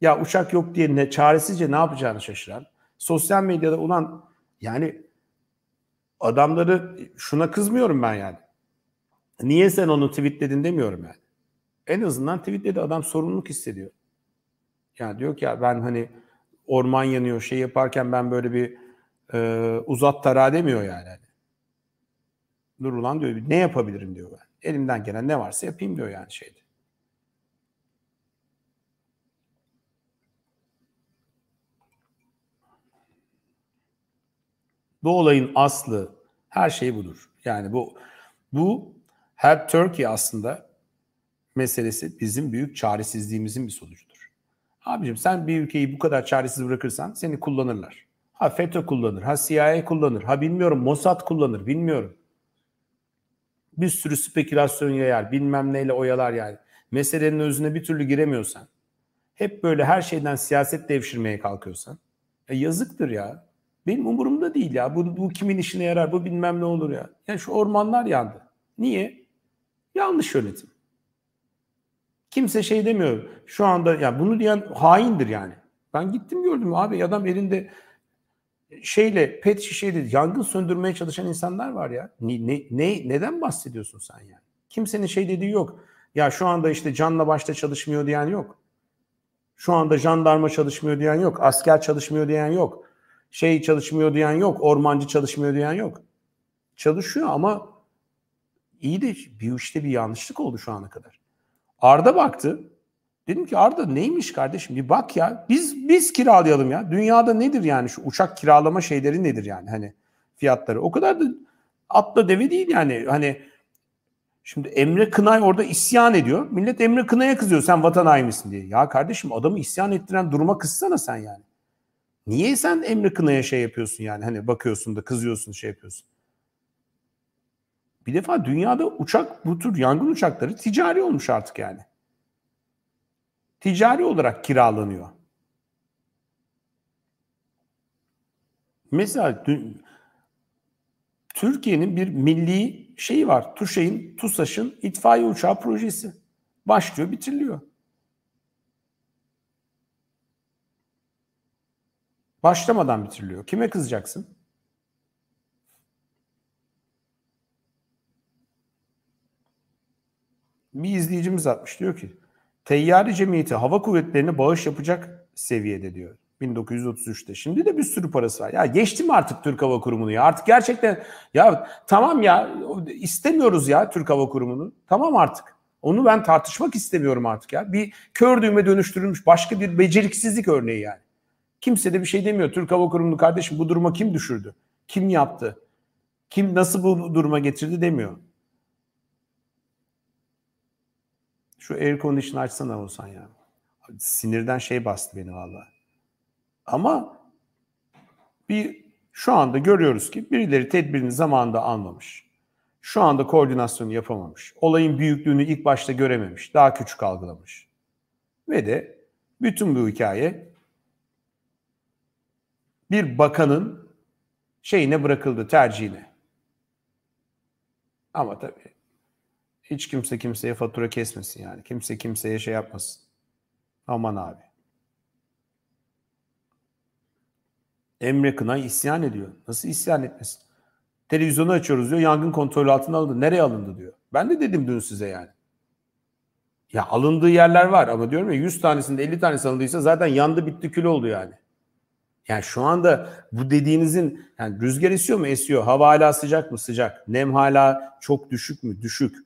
ya uçak yok diye çaresizce ne yapacağını şaşıran, sosyal medyada olan yani adamları şuna kızmıyorum ben yani. Niye sen onu tweetledin demiyorum yani. En azından tweetledi adam, sorumluluk hissediyor. Yani diyor ki ya ben hani orman yanıyor şey yaparken ben böyle bir uzat tarağı demiyor yani. Dur ulan diyor ne yapabilirim diyor ben. Elimden gelen ne varsa yapayım diyor yani şeyde. Bu olayın aslı her şey budur. Yani bu Help Turkey aslında meselesi bizim büyük çaresizliğimizin bir sonucudur. Abicim sen bir ülkeyi bu kadar çaresiz bırakırsan seni kullanırlar. Ha FETÖ kullanır, ha CIA kullanır, ha bilmiyorum Mossad kullanır, bilmiyorum. Bir sürü spekülasyon yayar, bilmem neyle oyalar yani. Meselenin özüne bir türlü giremiyorsan, hep böyle her şeyden siyaset devşirmeye kalkıyorsan, yazıktır ya. Benim umurumda değil ya. Bu kimin işine yarar? Bu bilmem ne olur ya. Ya şu ormanlar yandı. Niye? Yanlış yönetim. Kimse şey demiyor. Şu anda ya bunu diyen haindir yani. Ben gittim gördüm abi adam elinde şeyle pet şişeyle yangın söndürmeye çalışan insanlar var ya. Neden bahsediyorsun sen yani? Kimsenin şey dediği yok. Ya şu anda işte canla başla çalışmıyor diyen yok. Şu anda jandarma çalışmıyor diyen yok. Asker çalışmıyor diyen yok. Şey çalışmıyor diyen yok, ormancı çalışmıyor diyen yok. Çalışıyor ama iyi de bir işte bir yanlışlık oldu şu ana kadar. Arda baktı. Dedim ki Arda neymiş kardeşim? Bir bak ya. Biz kiralayalım ya. Dünyada nedir yani şu uçak kiralama şeyleri nedir yani hani fiyatları? O kadar da atla deve değil yani. Hani şimdi Emre Kınay orada isyan ediyor. Millet Emre Kınay'a kızıyor sen vatan haini misin diye. Ya kardeşim adamı isyan ettiren duruma kızsana sen yani. Niye sen Emre Kınay'a şey yapıyorsun yani? Hani bakıyorsun da kızıyorsun şey yapıyorsun. Bir defa dünyada uçak bu tür yangın uçakları ticari olmuş artık yani. ticari olarak kiralanıyor. Mesela Türkiye'nin bir milli şeyi var. TUSAŞ'ın itfaiye uçağı projesi. Başlıyor, bitiriliyor. Başlamadan bitiriliyor. Kime kızacaksın? Bir izleyicimiz atmış, diyor ki Teyyari Cemiyeti hava kuvvetlerine bağış yapacak seviyede, diyor. 1933'te. Şimdi de bir sürü parası var. Ya geçtim artık Türk Hava Kurumu'nu ya. Artık gerçekten ya tamam ya, istemiyoruz ya Türk Hava Kurumu'nu. Tamam artık. Onu ben tartışmak istemiyorum artık ya. Bir kör düğüme dönüştürülmüş başka bir beceriksizlik örneği yani. Kimse de bir şey demiyor. Türk Hava Kurumu'nu kardeşim bu duruma kim düşürdü? Kim yaptı? Kim nasıl bu duruma getirdi demiyor. Şu air condition açsana olsan ya. Sinirden şey bastı beni vallahi. Ama şu anda görüyoruz ki birileri tedbirini zamanında almamış. Şu anda koordinasyonu yapamamış. Olayın büyüklüğünü ilk başta görememiş. Daha küçük algılamış. Ve de bütün bu hikaye bir bakanın şeyine bırakıldı, tercihine. Ama tabii hiç kimse kimseye fatura kesmesin yani. Kimse kimseye şey yapmasın. Aman abi. Emre Kınay isyan ediyor. Nasıl isyan etmesin? Televizyonu açıyoruz diyor. Yangın kontrolü altına alındı. Nereye alındı diyor. Ben de dedim dün size yani. Ya alındığı yerler var ama diyorum ya 100 tanesinde 50 tanesi alındıysa zaten yandı bitti kül oldu yani. Yani şu anda bu dediğinizin yani rüzgar esiyor mu? Esiyor. Hava hala sıcak mı? Sıcak. Nem hala çok düşük mü? Düşük.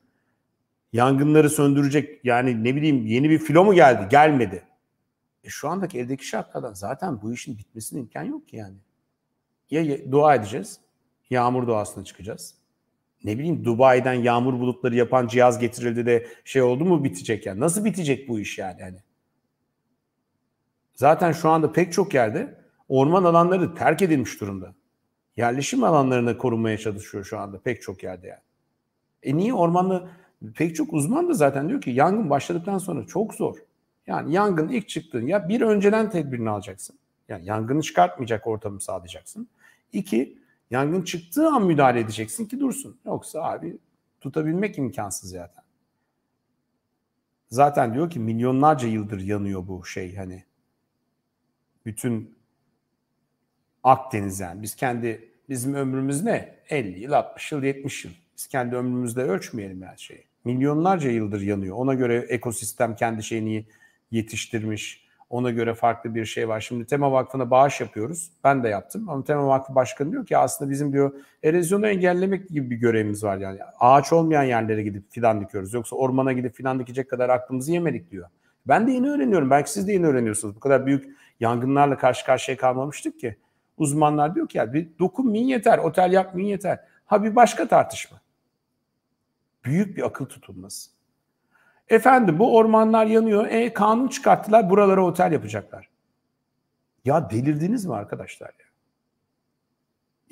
Yangınları söndürecek yani ne bileyim yeni bir filo mu geldi? Gelmedi. Şu andaki evdeki şartlardan zaten bu işin bitmesine imkan yok ki yani. Ya dua edeceğiz, yağmur duasına çıkacağız. Ne bileyim Dubai'den yağmur bulutları yapan cihaz getirildi de şey oldu mu bitecek yani. Nasıl bitecek bu iş yani? Yani zaten şu anda pek çok yerde orman alanları terk edilmiş durumda. Yerleşim alanlarına korunmaya çalışıyor şu anda pek çok yerde yani. Niye ormanlı? Pek çok uzman da zaten diyor ki yangın başladıktan sonra çok zor. Yani yangın ilk çıktığın ya bir önceden tedbirini alacaksın. Yani yangını çıkartmayacak ortamı sağlayacaksın. İki, yangın çıktığı an müdahale edeceksin ki dursun. Yoksa abi tutabilmek imkansız zaten. Zaten diyor ki milyonlarca yıldır yanıyor bu şey hani. Bütün Akdeniz yani. Bizim ömrümüz ne? 50 yıl, 60 yıl, 70 yıl. Biz kendi ömrümüzde ölçmeyelim her şeyi. Milyonlarca yıldır yanıyor. Ona göre ekosistem kendi şeyini yetiştirmiş. Ona göre farklı bir şey var. Şimdi Tema Vakfı'na bağış yapıyoruz. Ben de yaptım. Ama Tema Vakfı Başkanı diyor ki aslında bizim diyor erozyonu engellemek gibi bir görevimiz var yani. Ağaç olmayan yerlere gidip fidan dikiyoruz. Yoksa ormana gidip fidan dikecek kadar aklımızı yemedik diyor. Ben de yeni öğreniyorum. Belki siz de yeni öğreniyorsunuz. Bu kadar büyük yangınlarla karşı karşıya kalmamıştık ki. Uzmanlar diyor ki ya bir dokunmayın yeter. Otel yapmayın yeter. Ha bir başka tartışma. Büyük bir akıl tutulması. Efendim bu ormanlar yanıyor. Kanun çıkarttılar. Buralara otel yapacaklar. Ya delirdiniz mi arkadaşlar? Ya?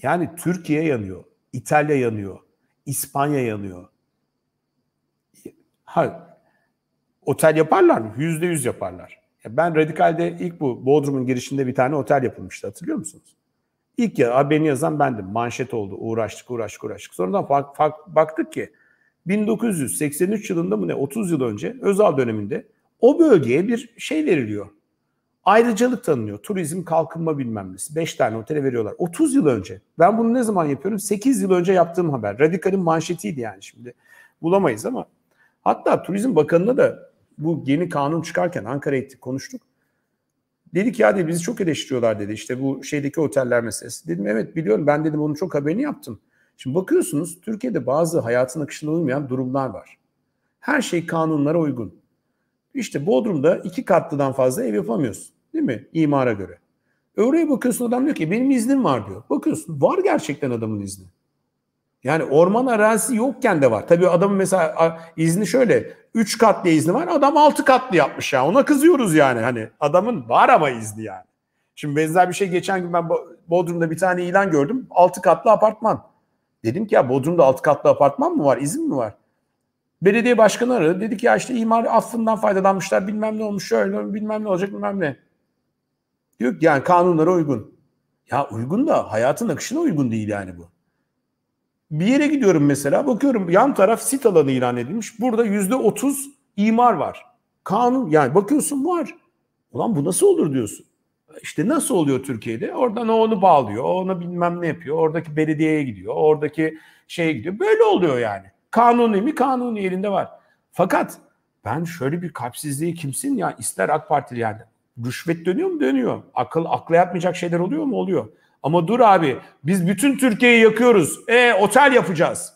Yani Türkiye yanıyor. İtalya yanıyor. İspanya yanıyor. Ha, otel yaparlar mı? %100 yaparlar. Ya ben Radikal'de ilk bu Bodrum'un girişinde bir tane otel yapılmıştı. Hatırlıyor musunuz? İlk ya haberini yazan bendim. Manşet oldu. Uğraştık. Sonradan baktık ki 1983 yılında mı ne 30 yıl önce Özal döneminde o bölgeye bir şey veriliyor. Ayrıcalık tanınıyor. Turizm kalkınma bilmem nesi. 5 tane otele veriyorlar. 30 yıl önce. Ben bunu ne zaman yapıyorum? 8 yıl önce yaptığım haber. Radikal'in manşetiydi yani şimdi. Bulamayız ama. Hatta Turizm Bakanı'na da bu yeni kanun çıkarken Ankara'ya gittik konuştuk. Dedi ki ya dedi, bizi çok eleştiriyorlar dedi. İşte bu şeydeki oteller meselesi. Dedim evet biliyorum ben dedim onun çok haberini yaptım. Şimdi bakıyorsunuz Türkiye'de bazı hayatın akışına uymayan durumlar var. Her şey kanunlara uygun. İşte Bodrum'da 2 katlıdan fazla ev yapamıyorsun. Değil mi? İmara göre. Öyle bakıyorsun adam diyor ki benim iznim var diyor. Bakıyorsun var gerçekten adamın izni. Yani orman arazisi yokken de var. Tabii adamın mesela izni şöyle 3 katlı izni var adam 6 katlı yapmış ya. Ona kızıyoruz yani hani adamın var ama izni yani. Şimdi benzer bir şey geçen gün ben Bodrum'da bir tane ilan gördüm. 6 katlı apartman. Dedim ki ya Bodrum'da 6 katlı apartman mı var? İzin mi var? Belediye başkanı aradı. Dedi ki ya işte imar affından faydalanmışlar. Bilmem ne olmuş şöyle bilmem ne olacak bilmem ne. Diyor ki yani kanunlara uygun. Ya uygun da hayatın akışına uygun değil yani bu. Bir yere gidiyorum mesela bakıyorum yan taraf sit alanı ilan edilmiş. Burada %30 imar var. Kanun yani bakıyorsun var. Ulan bu nasıl olur diyorsun. İşte nasıl oluyor Türkiye'de? Oradan o onu bağlıyor. O ona bilmem ne yapıyor. Oradaki belediyeye gidiyor. Oradaki şeye gidiyor. Böyle oluyor yani. Kanuni mi? Kanuni elinde var. Fakat ben şöyle bir kalpsizliği kimsin ya ister AK Partili yani. Rüşvet dönüyor mu? Dönüyor. Akla yapmayacak şeyler oluyor mu? Oluyor. Ama dur abi biz bütün Türkiye'yi yakıyoruz. Otel yapacağız.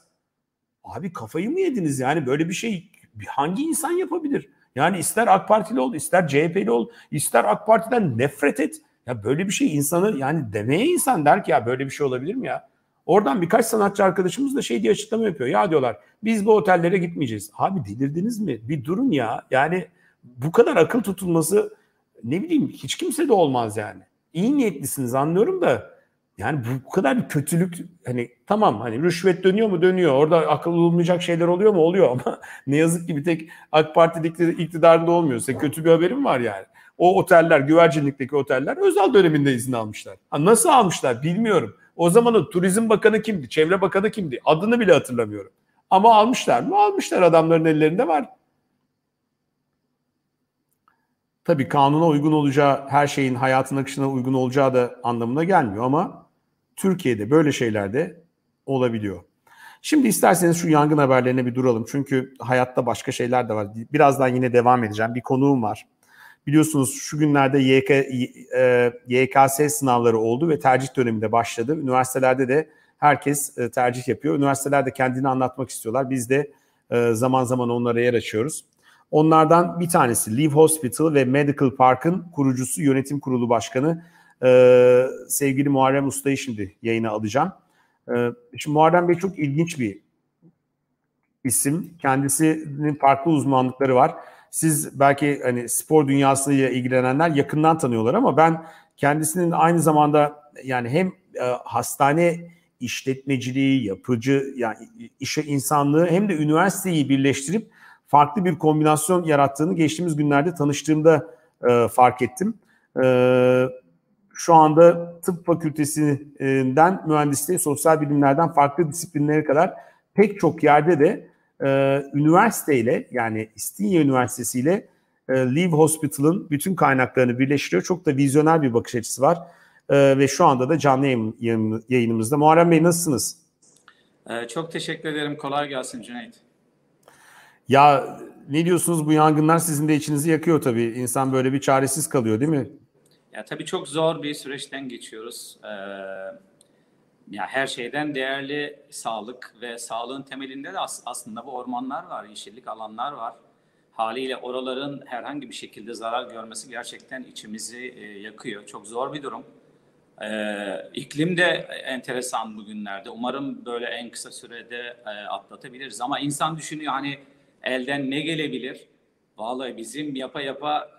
Abi kafayı mı yediniz yani böyle bir şey hangi insan yapabilir? Yani ister AK Partili ol, ister CHP'li ol, ister AK Parti'den nefret et. Ya böyle bir şey insanı yani demeye insan der ki ya böyle bir şey olabilir mi ya? Oradan birkaç sanatçı arkadaşımız da şey diye açıklama yapıyor. Ya diyorlar biz bu otellere gitmeyeceğiz. Abi delirdiniz mi? Bir durun ya. Yani bu kadar akıl tutulması ne bileyim hiç kimse de olmaz yani. İyi niyetlisiniz anlıyorum da yani bu kadar bir kötülük hani tamam hani rüşvet dönüyor mu dönüyor orada akıl olmayacak şeyler oluyor mu oluyor ama ne yazık ki bir tek AK Parti'deki iktidarda olmuyorsa kötü bir haberim var yani. O oteller güvercinlikteki oteller özel döneminde izin almışlar. Ha, nasıl almışlar bilmiyorum. O zamanın Turizm Bakanı kimdi? Çevre Bakanı kimdi? Adını bile hatırlamıyorum. Ama almışlar mı? Almışlar adamların ellerinde var. Tabii kanuna uygun olacağı her şeyin hayatın akışına uygun olacağı da anlamına gelmiyor ama Türkiye'de böyle şeyler de olabiliyor. Şimdi isterseniz şu yangın haberlerine bir duralım. Çünkü hayatta başka şeyler de var. Birazdan yine devam edeceğim. Bir konuğum var. Biliyorsunuz şu günlerde YKS sınavları oldu ve tercih döneminde başladı. Üniversitelerde de herkes tercih yapıyor. Üniversitelerde kendini anlatmak istiyorlar. Biz de zaman zaman onlara yer açıyoruz. Onlardan bir tanesi Liv Hospital ve Medical Park'ın kurucusu, yönetim kurulu başkanı sevgili Muharrem Usta'yı şimdi yayına alacağım. Şimdi Muharrem Bey çok ilginç bir isim. Kendisinin farklı uzmanlıkları var. Siz belki hani spor dünyasıyla ilgilenenler yakından tanıyorlar ama ben kendisinin aynı zamanda yani hem hastane işletmeciliği, yapıcı yani işe insanlığı hem de üniversiteyi birleştirip farklı bir kombinasyon yarattığını geçtiğimiz günlerde tanıştığımda fark ettim. Şu anda tıp fakültesinden mühendisliğe, sosyal bilimlerden farklı disiplinlere kadar pek çok yerde de üniversiteyle yani İstinye Üniversitesi ile Liv Hospital'ın bütün kaynaklarını birleştiriyor. Çok da vizyoner bir bakış açısı var ve şu anda da canlı yayınımızda. Muharrem Bey nasılsınız? Çok teşekkür ederim. Kolay gelsin Cüneyt. Ya ne diyorsunuz bu yangınlar sizin de içinizi yakıyor tabii. İnsan böyle bir çaresiz kalıyor değil mi? Ya tabii çok zor bir süreçten geçiyoruz. Ya her şeyden değerli sağlık ve sağlığın temelinde de aslında bu ormanlar var, yeşillik alanlar var. Haliyle oraların herhangi bir şekilde zarar görmesi gerçekten içimizi yakıyor. Çok zor bir durum. İklim de enteresan bugünlerde. Umarım böyle en kısa sürede atlatabiliriz. Ama insan düşünüyor hani elden ne gelebilir? Vallahi bizim yapa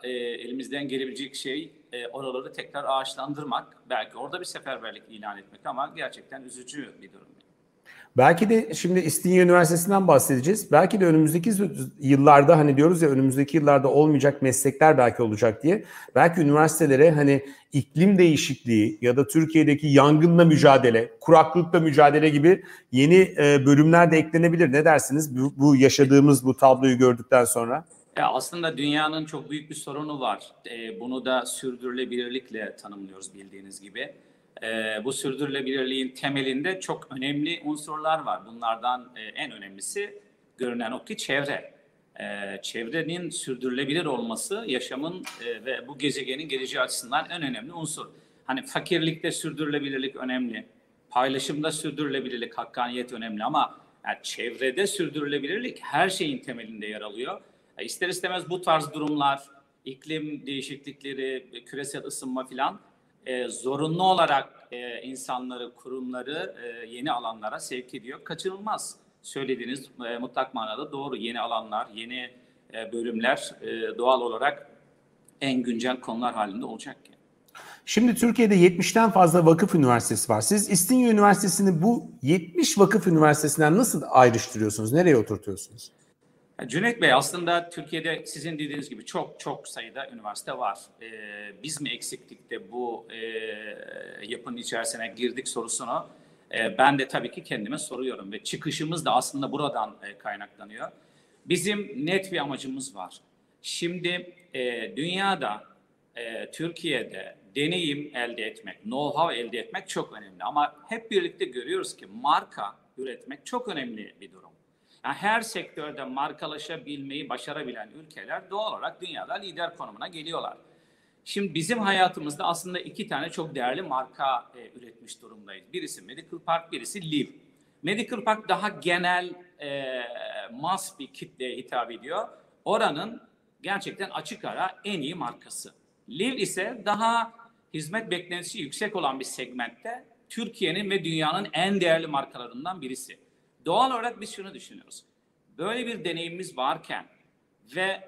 elimizden gelebilecek şey oraları tekrar ağaçlandırmak. Belki orada bir seferberlik ilan etmek ama gerçekten üzücü bir durum. Belki de şimdi İstinye Üniversitesi'nden bahsedeceğiz. Belki de önümüzdeki yıllarda hani diyoruz ya önümüzdeki yıllarda olmayacak meslekler belki olacak diye. Belki üniversitelere hani iklim değişikliği ya da Türkiye'deki yangınla mücadele, kuraklıkla mücadele gibi yeni bölümler de eklenebilir. Ne dersiniz bu yaşadığımız bu tabloyu gördükten sonra? Ya aslında dünyanın çok büyük bir sorunu var. Bunu da sürdürülebilirlikle tanımlıyoruz bildiğiniz gibi. Bu sürdürülebilirliğin temelinde çok önemli unsurlar var. Bunlardan en önemlisi görünen o ki çevre. Çevrenin sürdürülebilir olması yaşamın ve bu gezegenin geleceği açısından en önemli unsur. Hani fakirlikte sürdürülebilirlik önemli, paylaşımda sürdürülebilirlik, hakkaniyet önemli ama yani çevrede sürdürülebilirlik her şeyin temelinde yer alıyor. İster istemez bu tarz durumlar, iklim değişiklikleri, küresel ısınma filan zorunlu olarak insanları, kurumları yeni alanlara sevk ediyor. Kaçınılmaz. Söylediğiniz mutlak manada doğru. Yeni alanlar, yeni bölümler doğal olarak en güncel konular halinde olacak. Şimdi Türkiye'de 70'ten fazla vakıf üniversitesi var. Siz İstinye Üniversitesi'ni bu 70 vakıf üniversitesinden nasıl ayrıştırıyorsunuz? Nereye oturtuyorsunuz? Cüneyt Bey, aslında Türkiye'de sizin dediğiniz gibi çok çok sayıda üniversite var. Biz mi eksiklikte bu yapının içerisine girdik sorusunu ben de tabii ki kendime soruyorum ve çıkışımız da aslında buradan kaynaklanıyor. Bizim net bir amacımız var. Şimdi dünyada, Türkiye'de deneyim elde etmek, know-how elde etmek çok önemli. Ama hep birlikte görüyoruz ki marka üretmek çok önemli bir durum. Yani her sektörde markalaşabilmeyi başarabilen ülkeler doğal olarak dünyada lider konumuna geliyorlar. Şimdi bizim hayatımızda aslında iki tane çok değerli marka üretmiş durumdayız. Birisi Medical Park, birisi Liv. Medical Park daha genel, mass bir kitleye hitap ediyor. Oranın gerçekten açık ara en iyi markası. Liv ise daha hizmet beklentisi yüksek olan bir segmentte Türkiye'nin ve dünyanın en değerli markalarından birisi. Doğal olarak biz şunu düşünüyoruz. Böyle bir deneyimimiz varken ve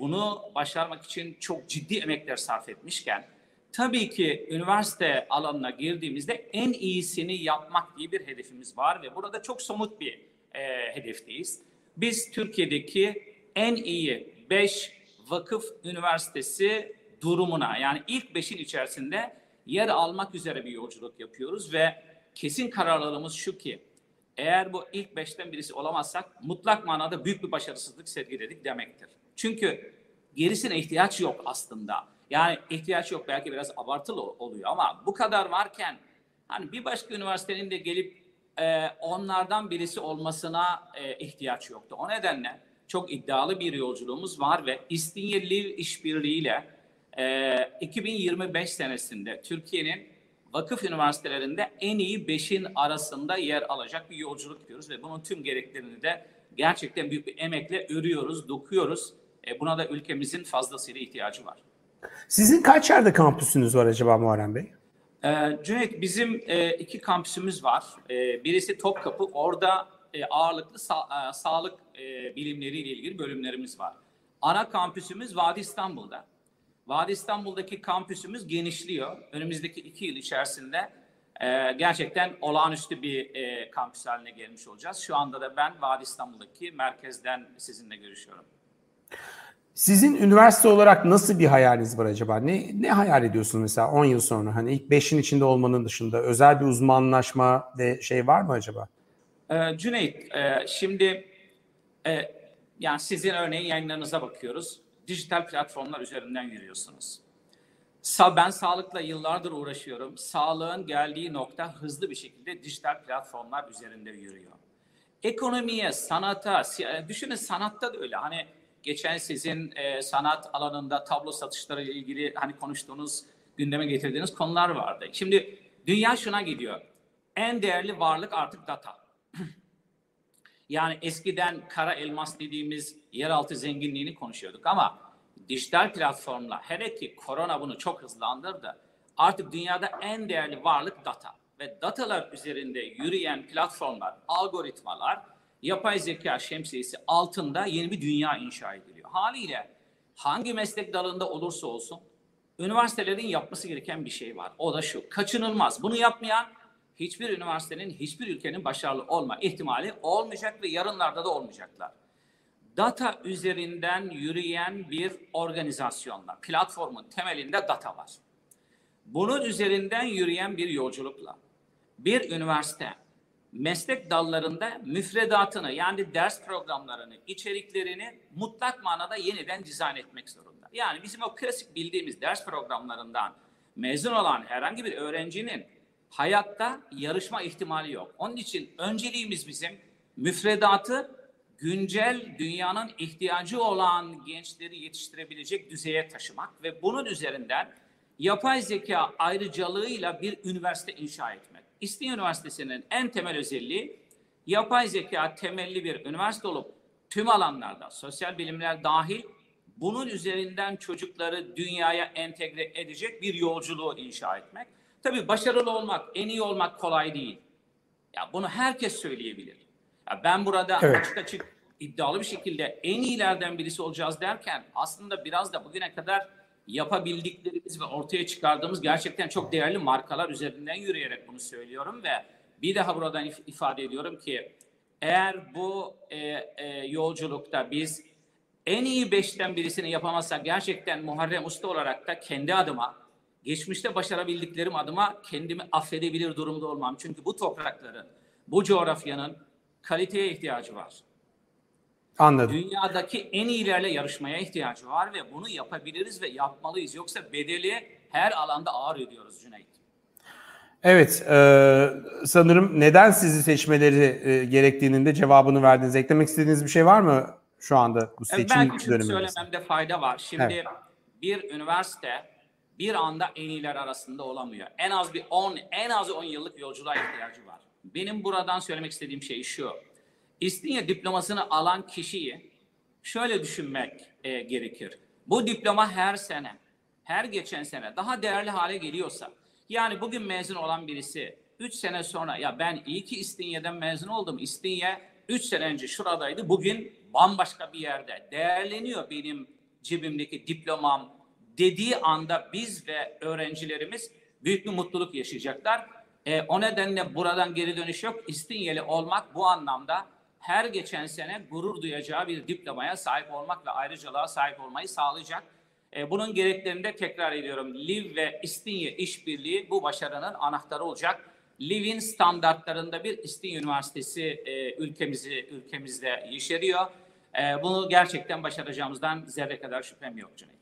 bunu başarmak için çok ciddi emekler sarf etmişken, tabii ki üniversite alanına girdiğimizde en iyisini yapmak diye bir hedefimiz var ve burada çok somut bir hedefteyiz. Biz Türkiye'deki en iyi 5 vakıf üniversitesi durumuna, yani ilk 5'in içerisinde yer almak üzere bir yolculuk yapıyoruz ve kesin kararlarımız şu ki, eğer bu ilk 5'ten birisi olamazsak mutlak manada büyük bir başarısızlık sergiledik demektir. Çünkü gerisine ihtiyaç yok aslında. Yani ihtiyaç yok belki biraz abartılı oluyor ama bu kadar varken hani bir başka üniversitenin de gelip onlardan birisi olmasına ihtiyaç yoktu. O nedenle çok iddialı bir yolculuğumuz var ve İstinye Liv işbirliğiyle 2025 senesinde Türkiye'nin vakıf üniversitelerinde en iyi 5'in arasında yer alacak bir yolculuk yapıyoruz ve bunun tüm gereklerini de gerçekten büyük bir emekle örüyoruz, dokuyoruz. Buna da ülkemizin fazlasıyla ihtiyacı var. Sizin kaç yerde kampüsünüz var acaba Muharrem Bey? Cüneyt, bizim 2 kampüsümüz var. Birisi Topkapı, orada ağırlıklı sağlık bilimleriyle ilgili bölümlerimiz var. Ana kampüsümüz Vadi İstanbul'da. Vadi İstanbul'daki kampüsümüz genişliyor. Önümüzdeki 2 yıl içerisinde gerçekten olağanüstü bir kampüs haline gelmiş olacağız. Şu anda da ben Vadi İstanbul'daki merkezden sizinle görüşüyorum. Sizin üniversite olarak nasıl bir hayaliniz var acaba? Ne hayal ediyorsunuz mesela 10 yıl sonra? Hani ilk 5'in içinde olmanın dışında özel bir uzmanlaşma ve şey var mı acaba? Cüneyt, şimdi yani sizin örneğin yayınlarınıza bakıyoruz. Dijital platformlar üzerinden yürüyorsunuz. Ben sağlıkla yıllardır uğraşıyorum. Sağlığın geldiği nokta hızlı bir şekilde dijital platformlar üzerinde yürüyor. Ekonomiye, sanata, düşünün sanatta da öyle. Hani geçen sizin sanat alanında tablo satışları ile ilgili hani konuştuğunuz, gündeme getirdiğiniz konular vardı. Şimdi dünya şuna gidiyor. En değerli varlık artık data. Yani eskiden kara elmas dediğimiz yeraltı zenginliğini konuşuyorduk ama dijital platformla, hele ki korona bunu çok hızlandırdı, artık dünyada en değerli varlık data ve datalar üzerinde yürüyen platformlar, algoritmalar, yapay zeka şemsiyesi altında yeni bir dünya inşa ediliyor. Haliyle hangi meslek dalında olursa olsun üniversitelerin yapması gereken bir şey var. O da şu, kaçınılmaz. Bunu yapmayan hiçbir üniversitenin, hiçbir ülkenin başarılı olma ihtimali olmayacak ve yarınlarda da olmayacaklar. Data üzerinden yürüyen bir organizasyonla, platformun temelinde data var. Bunun üzerinden yürüyen bir yolculukla bir üniversite meslek dallarında müfredatını, yani ders programlarını, içeriklerini mutlak manada yeniden dizayn etmek zorunda. Yani bizim o klasik bildiğimiz ders programlarından mezun olan herhangi bir öğrencinin hayatta yarışma ihtimali yok. Onun için önceliğimiz bizim müfredatı güncel, dünyanın ihtiyacı olan gençleri yetiştirebilecek düzeye taşımak ve bunun üzerinden yapay zeka ayrıcalığıyla bir üniversite inşa etmek. İstinye Üniversitesi'nin en temel özelliği yapay zeka temelli bir üniversite olup tüm alanlarda, sosyal bilimler dahil, bunun üzerinden çocukları dünyaya entegre edecek bir yolculuğu inşa etmek. Tabii başarılı olmak, en iyi olmak kolay değil. Ya bunu herkes söyleyebilir. Ya ben burada açık iddialı bir şekilde en iyilerden birisi olacağız derken aslında biraz da bugüne kadar yapabildiklerimiz ve ortaya çıkardığımız gerçekten çok değerli markalar üzerinden yürüyerek bunu söylüyorum ve bir daha buradan ifade ediyorum ki Eğer bu yolculukta biz en iyi 5'ten birisini yapamazsak gerçekten Muharrem Usta olarak da kendi adıma, geçmişte başarabildiklerim adıma kendimi affedebilir durumda olmam. Çünkü bu toprakların, bu coğrafyanın kaliteye ihtiyacı var. Anladım. Dünyadaki en iyilerle yarışmaya ihtiyacı var ve bunu yapabiliriz ve yapmalıyız. Yoksa bedeli her alanda ağır ödüyoruz Cüneyt. Evet, sanırım neden sizi seçmeleri gerektiğinin de cevabını verdiniz. Eklemek istediğiniz bir şey var mı şu anda bu seçim döneminde? Belki şunu söylememde fayda var. Şimdi evet, bir üniversite bir anda en iyiler arasında olamıyor. En az bir 10 yıllık yolculuğa ihtiyacı var. Benim buradan söylemek istediğim şey şu. İstinye diplomasını alan kişiyi şöyle düşünmek gerekir. Bu diploma her sene, her geçen sene daha değerli hale geliyorsa, yani bugün mezun olan birisi 3 sene sonra ya ben iyi ki İstinye'den mezun oldum. İstinye 3 sene önce şuradaydı. Bugün bambaşka bir yerde. Değerleniyor benim cebimdeki diplomam dediği anda biz ve öğrencilerimiz büyük bir mutluluk yaşayacaklar. O nedenle buradan geri dönüş yok. İstinyeli olmak bu anlamda her geçen sene gurur duyacağı bir diplomaya sahip olmak ve ayrıcalığa sahip olmayı sağlayacak. Bunun gereklerini de tekrar ediyorum. Liv ve İstinye işbirliği bu başarının anahtarı olacak. Liv'in standartlarında bir İstinye Üniversitesi ülkemizde yeşeriyor. Bunu gerçekten başaracağımızdan zerre kadar şüphem yok Cüneyt.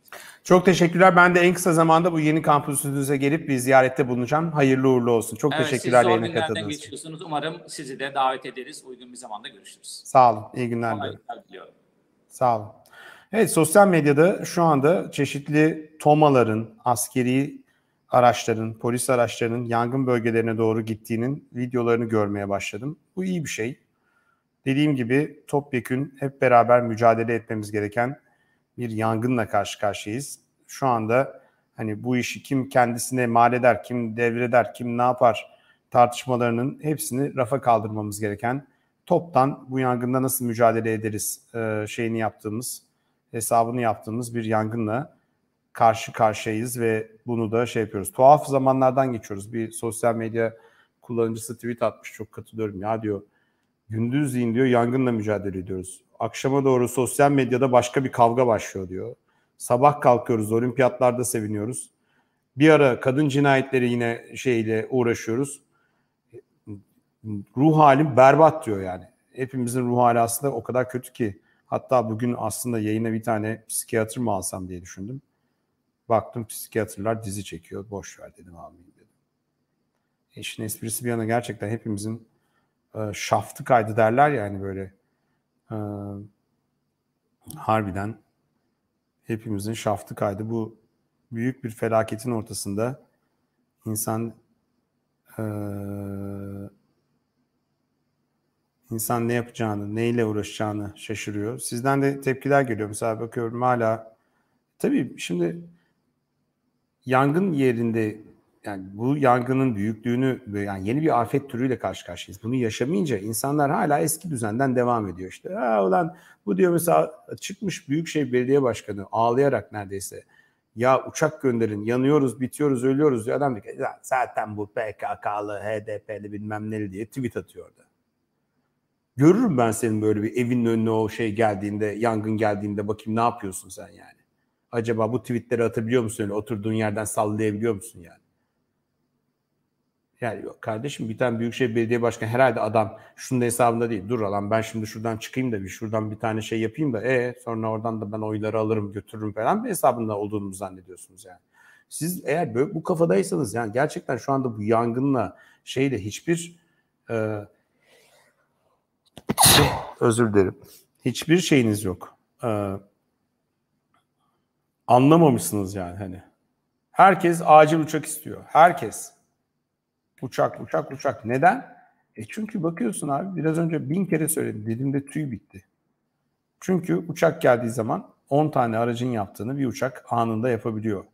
Çok teşekkürler. Ben de en kısa zamanda bu yeni kampüsünüze gelip bir ziyarette bulunacağım. Hayırlı uğurlu olsun. Çok teşekkürler yayına katıldığınız için. Evet, siz zor günlerden geçiyorsunuz. Umarım sizi de davet ederiz. Uygun bir zamanda görüşürüz. Sağ olun. İyi günler diliyorum. Sağ olun. Evet, sosyal medyada şu anda çeşitli tomaların, askeri araçların, polis araçlarının yangın bölgelerine doğru gittiğinin videolarını görmeye başladım. Bu iyi bir şey. Dediğim gibi topyekün hep beraber mücadele etmemiz gereken bir yangınla karşı karşıyayız. Şu anda hani bu işi kim kendisine mal eder, kim devreder, kim ne yapar tartışmalarının hepsini rafa kaldırmamız gereken, toptan bu yangında nasıl mücadele ederiz şeyini yaptığımız, hesabını yaptığımız bir yangınla karşı karşıyayız ve bunu da şey yapıyoruz. Tuhaf zamanlardan geçiyoruz. Bir sosyal medya kullanıcısı tweet atmış, çok katılıyorum ya diyor. Gündüzleyin diyor yangınla mücadele ediyoruz. Akşama doğru sosyal medyada başka bir kavga başlıyor diyor. Sabah kalkıyoruz, olimpiyatlarda seviniyoruz. Bir ara kadın cinayetleri yine şeyle uğraşıyoruz. Ruh halim berbat diyor yani. Hepimizin ruh hali aslında o kadar kötü ki. Hatta bugün aslında yayına bir tane psikiyatr mı alsam diye düşündüm. Baktım psikiyatrlar dizi çekiyor. Boş ver dedim, almayayım dedim. İşin esprisi bir yana gerçekten hepimizin şaftı kaydı derler ya hani böyle. Harbiden hepimizin şaftı kaydı. Bu büyük bir felaketin ortasında insan ne yapacağını, neyle uğraşacağını şaşırıyor. Sizden de tepkiler geliyor. Mesela bakıyorum hala tabii şimdi yangın yerinde, yani bu yangının büyüklüğünü, yani yeni bir afet türüyle karşı karşıyayız. Bunu yaşamayınca insanlar hala eski düzenden devam ediyor işte. Ulan bu diyor mesela çıkmış Büyükşehir Belediye Başkanı ağlayarak neredeyse. Ya uçak gönderin, yanıyoruz, bitiyoruz, ölüyoruz diyor. Adam diyor zaten bu PKK'lı, HDP'li bilmem neli diye tweet atıyor orada. Görürüm ben senin böyle bir evinin önüne o şey geldiğinde, yangın geldiğinde bakayım ne yapıyorsun sen yani. Acaba bu tweetleri atabiliyor musun öyle, oturduğun yerden sallayabiliyor musun yani? Yani yok kardeşim, bir tane Büyükşehir Belediye Başkanı herhalde adam şunun da hesabında değil. Dur lan ben şimdi şuradan çıkayım da bir şuradan bir tane şey yapayım da sonra oradan da ben oyları alırım götürürüm falan bir hesabında olduğunu zannediyorsunuz yani. Siz eğer böyle bu kafadaysanız yani gerçekten şu anda bu yangınla şeyle hiçbir özür dilerim. Hiçbir şeyiniz yok. Anlamamışsınız yani hani. Herkes acil uçak istiyor. Herkes. Uçak. Neden? Çünkü bakıyorsun abi, biraz önce 1000 kere söyledim. Dediğimde tüy bitti. Çünkü uçak geldiği zaman 10 tane aracın yaptığını bir uçak anında yapabiliyor.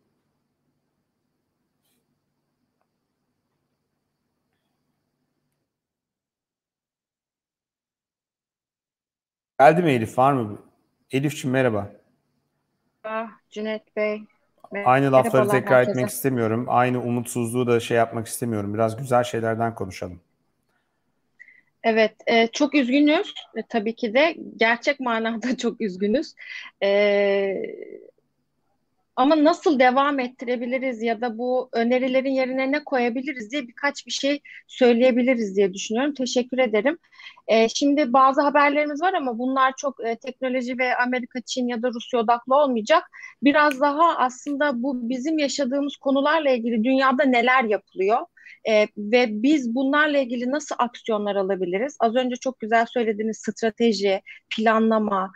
Geldi mi Elif? Var mı? Elif'ciğim merhaba. Cüneyt Bey. Aynı lafları tekrar etmek istemiyorum. Aynı umutsuzluğu da şey yapmak istemiyorum. Biraz güzel şeylerden konuşalım. Evet, çok üzgünüz. Tabii ki de gerçek manada çok üzgünüz. Ama nasıl devam ettirebiliriz ya da bu önerilerin yerine ne koyabiliriz diye birkaç bir şey söyleyebiliriz diye düşünüyorum. Teşekkür ederim. Şimdi bazı haberlerimiz var ama bunlar çok teknoloji ve Amerika, Çin ya da Rusya odaklı olmayacak. Biraz daha aslında bu bizim yaşadığımız konularla ilgili dünyada neler yapılıyor? Ve biz bunlarla ilgili nasıl aksiyonlar alabiliriz? Az önce çok güzel söylediğiniz strateji, planlama,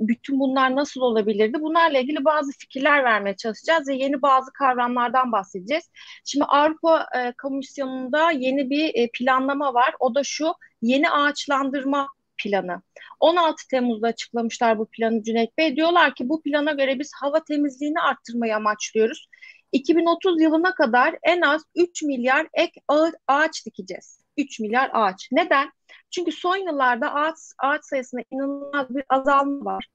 bütün bunlar nasıl olabilirdi? Bunlarla ilgili bazı fikirler vermeye çalışacağız ve yeni bazı kavramlardan bahsedeceğiz. Şimdi Avrupa Komisyonu'nda yeni bir planlama var. O da şu, yeni ağaçlandırma planı. 16 Temmuz'da açıklamışlar bu planı Cüneyt Bey. Diyorlar ki bu plana göre biz hava temizliğini arttırmayı amaçlıyoruz. 2030 yılına kadar en az 3 milyar ek ağaç dikeceğiz. 3 milyar ağaç. Neden? Çünkü son yıllarda ağaç sayısında inanılmaz bir azalma var.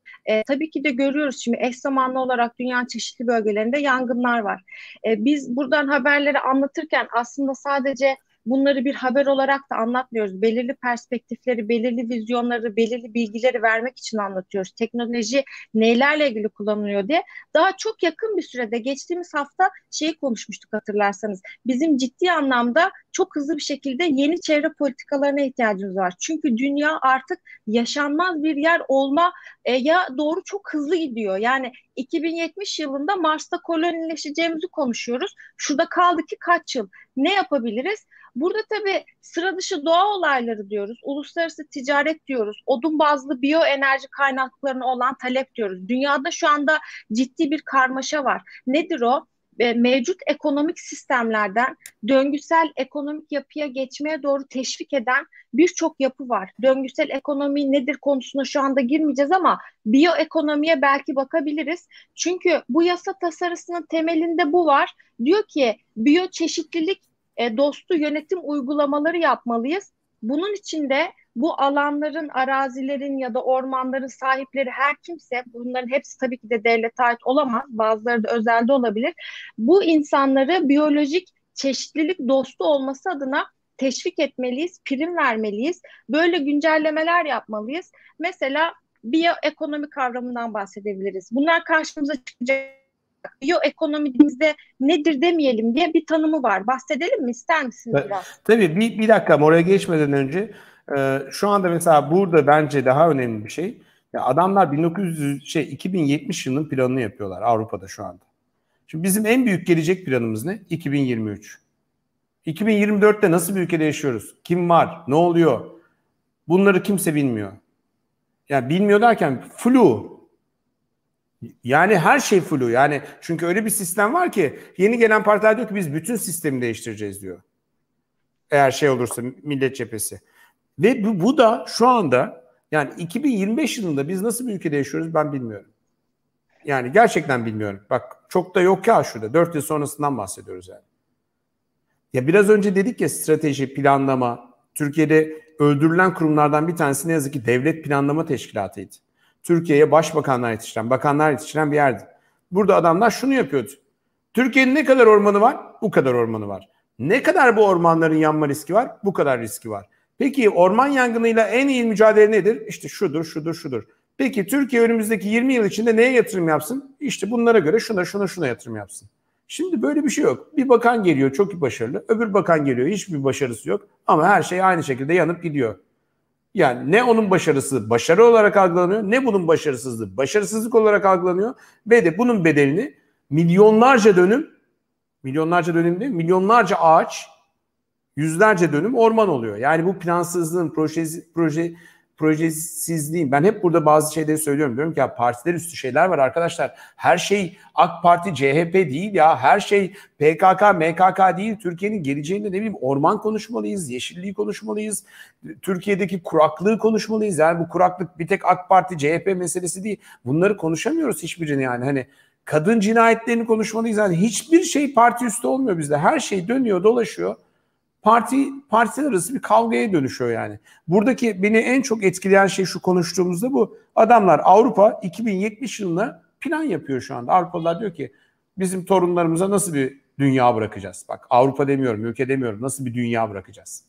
Tabii ki de görüyoruz şimdi eş zamanlı olarak dünyanın çeşitli bölgelerinde yangınlar var. Biz buradan haberleri anlatırken aslında sadece bunları bir haber olarak da anlatmıyoruz. Belirli perspektifleri, belirli vizyonları, belirli bilgileri vermek için anlatıyoruz. Teknoloji nelerle ilgili kullanılıyor diye. Daha çok yakın bir sürede geçtiğimiz hafta şeyi konuşmuştuk hatırlarsanız. Bizim ciddi anlamda çok hızlı bir şekilde yeni çevre politikalarına ihtiyacımız var. Çünkü dünya artık yaşanmaz bir yer olmaya doğru çok hızlı gidiyor. Yani 2070 yılında Mars'ta kolonileşeceğimizi konuşuyoruz. Şurada kaldı ki kaç yıl? Ne yapabiliriz? Burada tabii sıra dışı doğa olayları diyoruz, uluslararası ticaret diyoruz, odun bazlı biyoenerji kaynaklarına olan talep diyoruz. Dünyada şu anda ciddi bir karmaşa var. Nedir o? Mevcut ekonomik sistemlerden döngüsel ekonomik yapıya geçmeye doğru teşvik eden birçok yapı var. Döngüsel ekonomi nedir konusuna şu anda girmeyeceğiz ama biyoekonomiye belki bakabiliriz. Çünkü bu yasa tasarısının temelinde bu var. Diyor ki biyoçeşitlilik dostu yönetim uygulamaları yapmalıyız. Bunun için de bu alanların, arazilerin ya da ormanların sahipleri her kimse, bunların hepsi tabii ki de devlete ait olamaz, bazıları da özelde olabilir. Bu insanları biyolojik çeşitlilik dostu olması adına teşvik etmeliyiz, prim vermeliyiz. Böyle güncellemeler yapmalıyız. Mesela biyoekonomi kavramından bahsedebiliriz. Bunlar karşımıza çıkacak. Biyoekonomimizde nedir demeyelim diye bir tanımı var. Bahsedelim mi? İster misiniz biraz? Tabii bir dakika oraya geçmeden önce şu anda mesela burada bence daha önemli bir şey. Ya adamlar 2070 yılının planını yapıyorlar Avrupa'da şu anda. Şimdi bizim en büyük gelecek planımız ne? 2023. 2024'te nasıl bir ülkede yaşıyoruz? Kim var? Ne oluyor? Bunları kimse bilmiyor. Yani bilmiyor derken flu. Yani her şey flu. Yani çünkü öyle bir sistem var ki yeni gelen partiler diyor ki biz bütün sistemi değiştireceğiz diyor. Eğer şey olursa Millet Cephesi. Ve bu da şu anda yani 2025 yılında biz nasıl bir ülkede yaşıyoruz ben bilmiyorum. Yani gerçekten bilmiyorum. Bak çok da yok ya şurada. 4 yıl sonrasından bahsediyoruz yani. Ya biraz önce dedik ya strateji, planlama. Türkiye'de öldürülen kurumlardan bir tanesi ne yazık ki Devlet Planlama Teşkilatı'ydı. Türkiye'ye başbakanlar yetiştiren, bakanlar yetiştiren bir yerdi. Burada adamlar şunu yapıyordu. Türkiye'nin ne kadar ormanı var? Bu kadar ormanı var. Ne kadar bu ormanların yanma riski var? Bu kadar riski var. Peki orman yangınıyla en iyi mücadele nedir? İşte şudur, şudur, şudur. Peki Türkiye önümüzdeki 20 yıl içinde neye yatırım yapsın? İşte bunlara göre şuna, şuna, şuna yatırım yapsın. Şimdi böyle bir şey yok. Bir bakan geliyor çok başarılı. Öbür bakan geliyor hiçbir başarısı yok. Ama her şey aynı şekilde yanıp gidiyor. Yani ne onun başarısı başarı olarak algılanıyor ne bunun başarısızlığı başarısızlık olarak algılanıyor ve de bunun bedelini milyonlarca ağaç, yüzlerce dönüm orman oluyor. Yani bu plansızlığın, projesizliğin ben hep burada bazı şeyleri söylüyorum. Diyorum ki ya partiler üstü şeyler var arkadaşlar. Her şey AK Parti, CHP değil ya. Her şey PKK, MKK değil. Türkiye'nin geleceğinde ne bileyim orman konuşmalıyız, yeşilliği konuşmalıyız. Türkiye'deki kuraklığı konuşmalıyız. Yani bu kuraklık bir tek AK Parti, CHP meselesi değil. Bunları konuşamıyoruz hiçbirini yani. Hani kadın cinayetlerini konuşmalıyız. Yani hiçbir şey parti üstü olmuyor bizde. Her şey dönüyor, dolaşıyor. Partiler arası bir kavgaya dönüşüyor yani. Buradaki beni en çok etkileyen şey şu konuştuğumuzda bu. Adamlar Avrupa 2070 yılına plan yapıyor şu anda. Avrupalılar diyor ki bizim torunlarımıza nasıl bir dünya bırakacağız? Bak Avrupa demiyorum, ülke demiyorum. Nasıl bir dünya bırakacağız?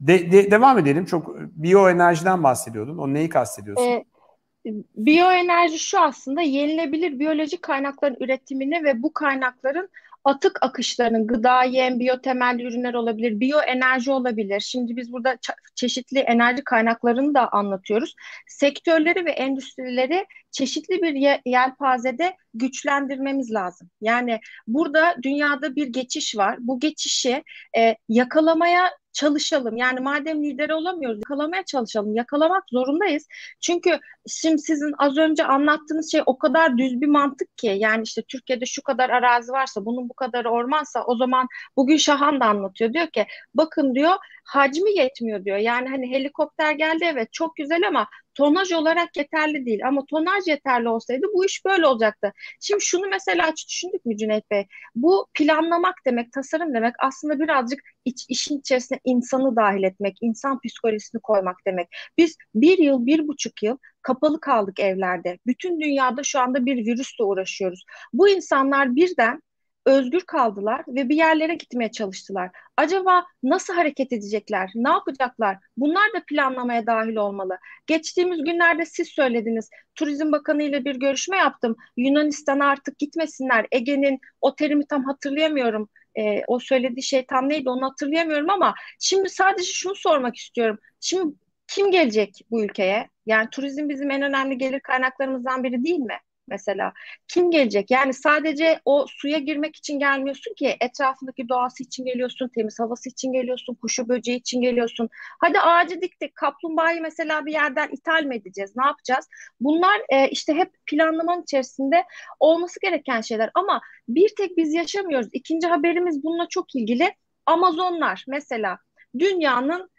Devam edelim. Çok biyoenerjiden bahsediyordun. O neyi kastediyorsun? Biyoenerji şu aslında yenilebilir biyolojik kaynakların üretimini ve bu kaynakların atık akışlarının gıda, yem, biyotemelli ürünler olabilir, biyoenerji olabilir. Şimdi biz burada çeşitli enerji kaynaklarını da anlatıyoruz. Sektörleri ve endüstrileri çeşitli bir yelpazede güçlendirmemiz lazım. Yani burada dünyada bir geçiş var. Bu geçişi yakalamaya çalışalım. Yani madem lider olamıyoruz, yakalamaya çalışalım. Yakalamak zorundayız. Çünkü şimdi sizin az önce anlattığınız şey o kadar düz bir mantık ki, yani işte Türkiye'de şu kadar arazi varsa, bunun bu kadar ormansa, o zaman bugün Şahan da anlatıyor. Diyor ki bakın diyor, hacmi yetmiyor diyor. Yani hani helikopter geldi, evet çok güzel ama tonaj olarak yeterli değil. Ama tonaj yeterli olsaydı bu iş böyle olacaktı. Şimdi şunu mesela hiç düşündük mü Cüneyt Bey? Bu planlamak demek, tasarım demek aslında birazcık işin içerisine insanı dahil etmek, insan psikolojisini koymak demek. Biz 1 yıl, 1,5 yıl kapalı kaldık evlerde. Bütün dünyada şu anda bir virüsle uğraşıyoruz. Bu insanlar birden özgür kaldılar ve bir yerlere gitmeye çalıştılar. Acaba nasıl hareket edecekler? Ne yapacaklar? Bunlar da planlamaya dahil olmalı. Geçtiğimiz günlerde siz söylediniz. Turizm Bakanı ile bir görüşme yaptım. Yunanistan'a artık gitmesinler. Ege'nin, o terimi tam hatırlayamıyorum. O söylediği şey tam neydi onu hatırlayamıyorum ama şimdi sadece şunu sormak istiyorum. Şimdi kim gelecek bu ülkeye? Yani turizm bizim en önemli gelir kaynaklarımızdan biri değil mi? Mesela kim gelecek? Yani sadece o suya girmek için gelmiyorsun ki, etrafındaki doğası için geliyorsun, temiz havası için geliyorsun, kuşu böceği için geliyorsun. Hadi ağacı diktik, kaplumbağayı mesela bir yerden ithal mi edeceğiz? Ne yapacağız? Bunlar işte hep planlamanın içerisinde olması gereken şeyler ama bir tek biz yaşamıyoruz. İkinci haberimiz bununla çok ilgili. Amazonlar mesela, dünyanın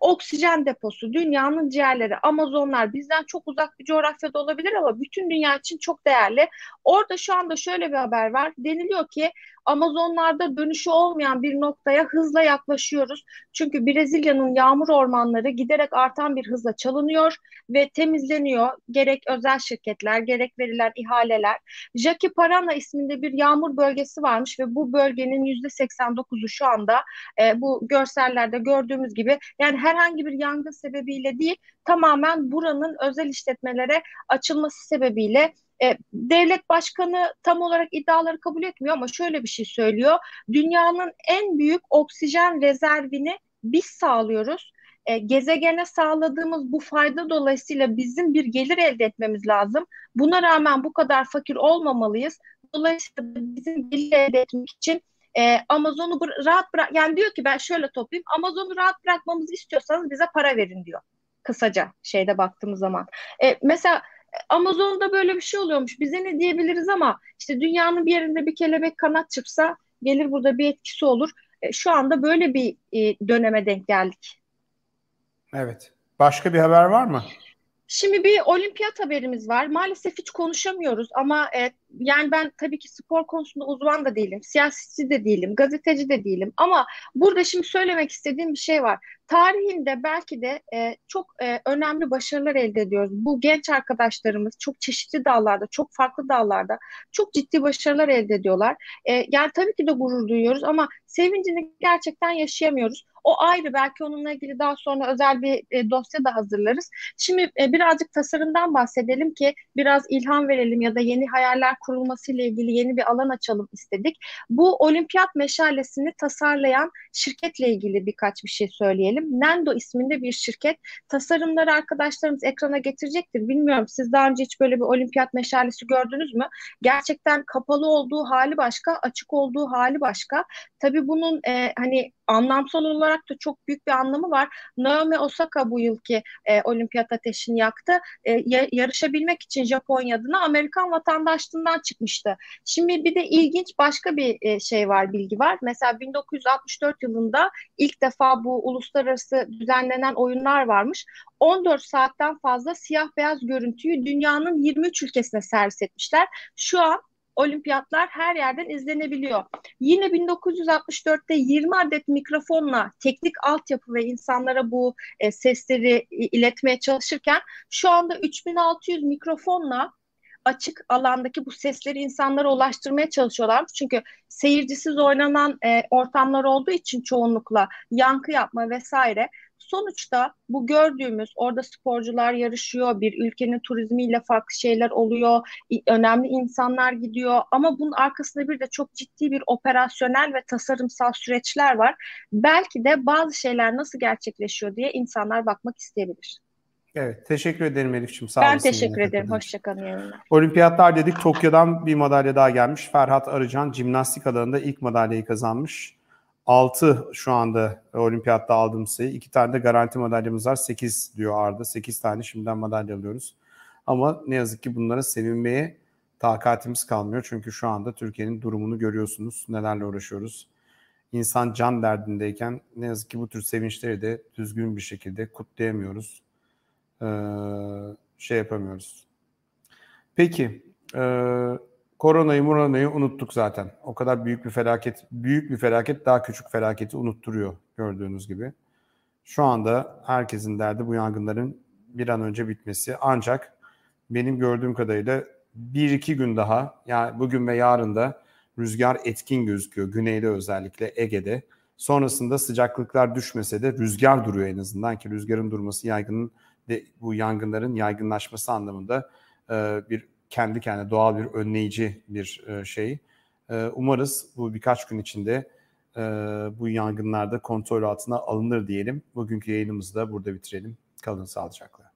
oksijen deposu, dünyanın ciğerleri, Amazonlar bizden çok uzak bir coğrafyada olabilir ama bütün dünya için çok değerli. Orada şu anda şöyle bir haber var. Deniliyor ki Amazonlarda dönüşü olmayan bir noktaya hızla yaklaşıyoruz. Çünkü Brezilya'nın yağmur ormanları giderek artan bir hızla çalınıyor ve temizleniyor. Gerek özel şirketler, gerek verilen ihaleler. Jaci Parana isminde bir yağmur bölgesi varmış ve bu bölgenin %89'u şu anda bu görsellerde gördüğümüz gibi, yani herhangi bir yangın sebebiyle değil, tamamen buranın özel işletmelere açılması sebebiyle. Devlet başkanı tam olarak iddiaları kabul etmiyor ama şöyle bir şey söylüyor. Dünyanın en büyük oksijen rezervini biz sağlıyoruz. Gezegene sağladığımız bu fayda dolayısıyla bizim bir gelir elde etmemiz lazım. Buna rağmen bu kadar fakir olmamalıyız. Dolayısıyla bizim gelir elde etmek için Amazon'u rahat bırak, yani diyor ki ben şöyle toplayayım, Amazon'u rahat bırakmamızı istiyorsanız bize para verin diyor. Kısaca şeyde baktığımız zaman. Mesela Amazon'da böyle bir şey oluyormuş. Bize ne diyebiliriz ama işte dünyanın bir yerinde bir kelebek kanat çırpsa gelir burada bir etkisi olur. Şu anda böyle bir döneme denk geldik. Evet. Başka bir haber var mı? Şimdi bir olimpiyat haberimiz var. Maalesef hiç konuşamıyoruz ama yani ben tabii ki spor konusunda uzman da değilim, siyasetçi de değilim, gazeteci de değilim ama burada şimdi söylemek istediğim bir şey var. Tarihinde belki de çok önemli başarılar elde ediyoruz. Bu genç arkadaşlarımız çok çeşitli dallarda, çok farklı dallarda çok ciddi başarılar elde ediyorlar. Yani tabii ki de gurur duyuyoruz ama sevincini gerçekten yaşayamıyoruz. O ayrı, belki onunla ilgili daha sonra özel bir dosya da hazırlarız. Şimdi birazcık tasarımdan bahsedelim ki biraz ilham verelim ya da yeni hayaller kurulması ile ilgili yeni bir alan açalım istedik. Bu olimpiyat meşalesini tasarlayan şirketle ilgili birkaç bir şey söyleyelim. Nendo isminde bir şirket. Tasarımları arkadaşlarımız ekrana getirecektir. Bilmiyorum, siz daha önce hiç böyle bir olimpiyat meşalesi gördünüz mü? Gerçekten kapalı olduğu hali başka, açık olduğu hali başka. Tabii bunun hani anlamsal olarak da çok büyük bir anlamı var. Naomi Osaka bu yılki olimpiyat ateşini yaktı. Yarışabilmek için Japonya adına Amerikan vatandaşlığından çıkmıştı. Şimdi bir de ilginç başka bir şey var, bilgi var. Mesela 1964 yılında ilk defa bu uluslararası düzenlenen oyunlar varmış. 14 saatten fazla siyah beyaz görüntüyü dünyanın 23 ülkesine servis etmişler. Şu an olimpiyatlar her yerden izlenebiliyor. Yine 1964'te 20 adet mikrofonla teknik altyapı ve insanlara bu sesleri iletmeye çalışırken şu anda 3600 mikrofonla açık alandaki bu sesleri insanlara ulaştırmaya çalışıyorlarmış. Çünkü seyircisiz oynanan ortamlar olduğu için çoğunlukla yankı yapma vesaire. Sonuçta bu gördüğümüz, orada sporcular yarışıyor, bir ülkenin turizmiyle farklı şeyler oluyor, önemli insanlar gidiyor ama bunun arkasında bir de çok ciddi bir operasyonel ve tasarımsal süreçler var. Belki de bazı şeyler nasıl gerçekleşiyor diye insanlar bakmak isteyebilir. Evet, teşekkür ederim Elif'ciğim. Sağ olasın. Ben teşekkür ederim. Hoşçakalın. Olimpiyatlar dedik, Tokyo'dan bir madalya daha gelmiş. Ferhat Arıcan jimnastik alanında ilk madalyayı kazanmış. 6 şu anda olimpiyatta aldığımız sayı. 2 tane de garanti madalyamız var. 8 diyor Arda. 8 tane şimdiden madalya alıyoruz. Ama ne yazık ki bunlara sevinmeye takatimiz kalmıyor. Çünkü şu anda Türkiye'nin durumunu görüyorsunuz. Nelerle uğraşıyoruz. İnsan can derdindeyken ne yazık ki bu tür sevinçleri de düzgün bir şekilde kutlayamıyoruz. Şey yapamıyoruz. Peki. Koronayı unuttuk zaten. O kadar büyük bir felaket daha küçük felaketi unutturuyor gördüğünüz gibi. Şu anda herkesin derdi bu yangınların bir an önce bitmesi. Ancak benim gördüğüm kadarıyla 1-2 gün daha, yani bugün ve yarın da rüzgar etkin gözüküyor. Güneyde, özellikle Ege'de. Sonrasında sıcaklıklar düşmese de rüzgar duruyor en azından, ki rüzgarın durması bu yangınların yaygınlaşması anlamında bir kendi kendine doğal bir önleyici bir şey. Umarız bu birkaç gün içinde bu yangınlarda kontrol altına alınır diyelim. Bugünkü yayınımızı da burada bitirelim. Kalın sağlıcakla.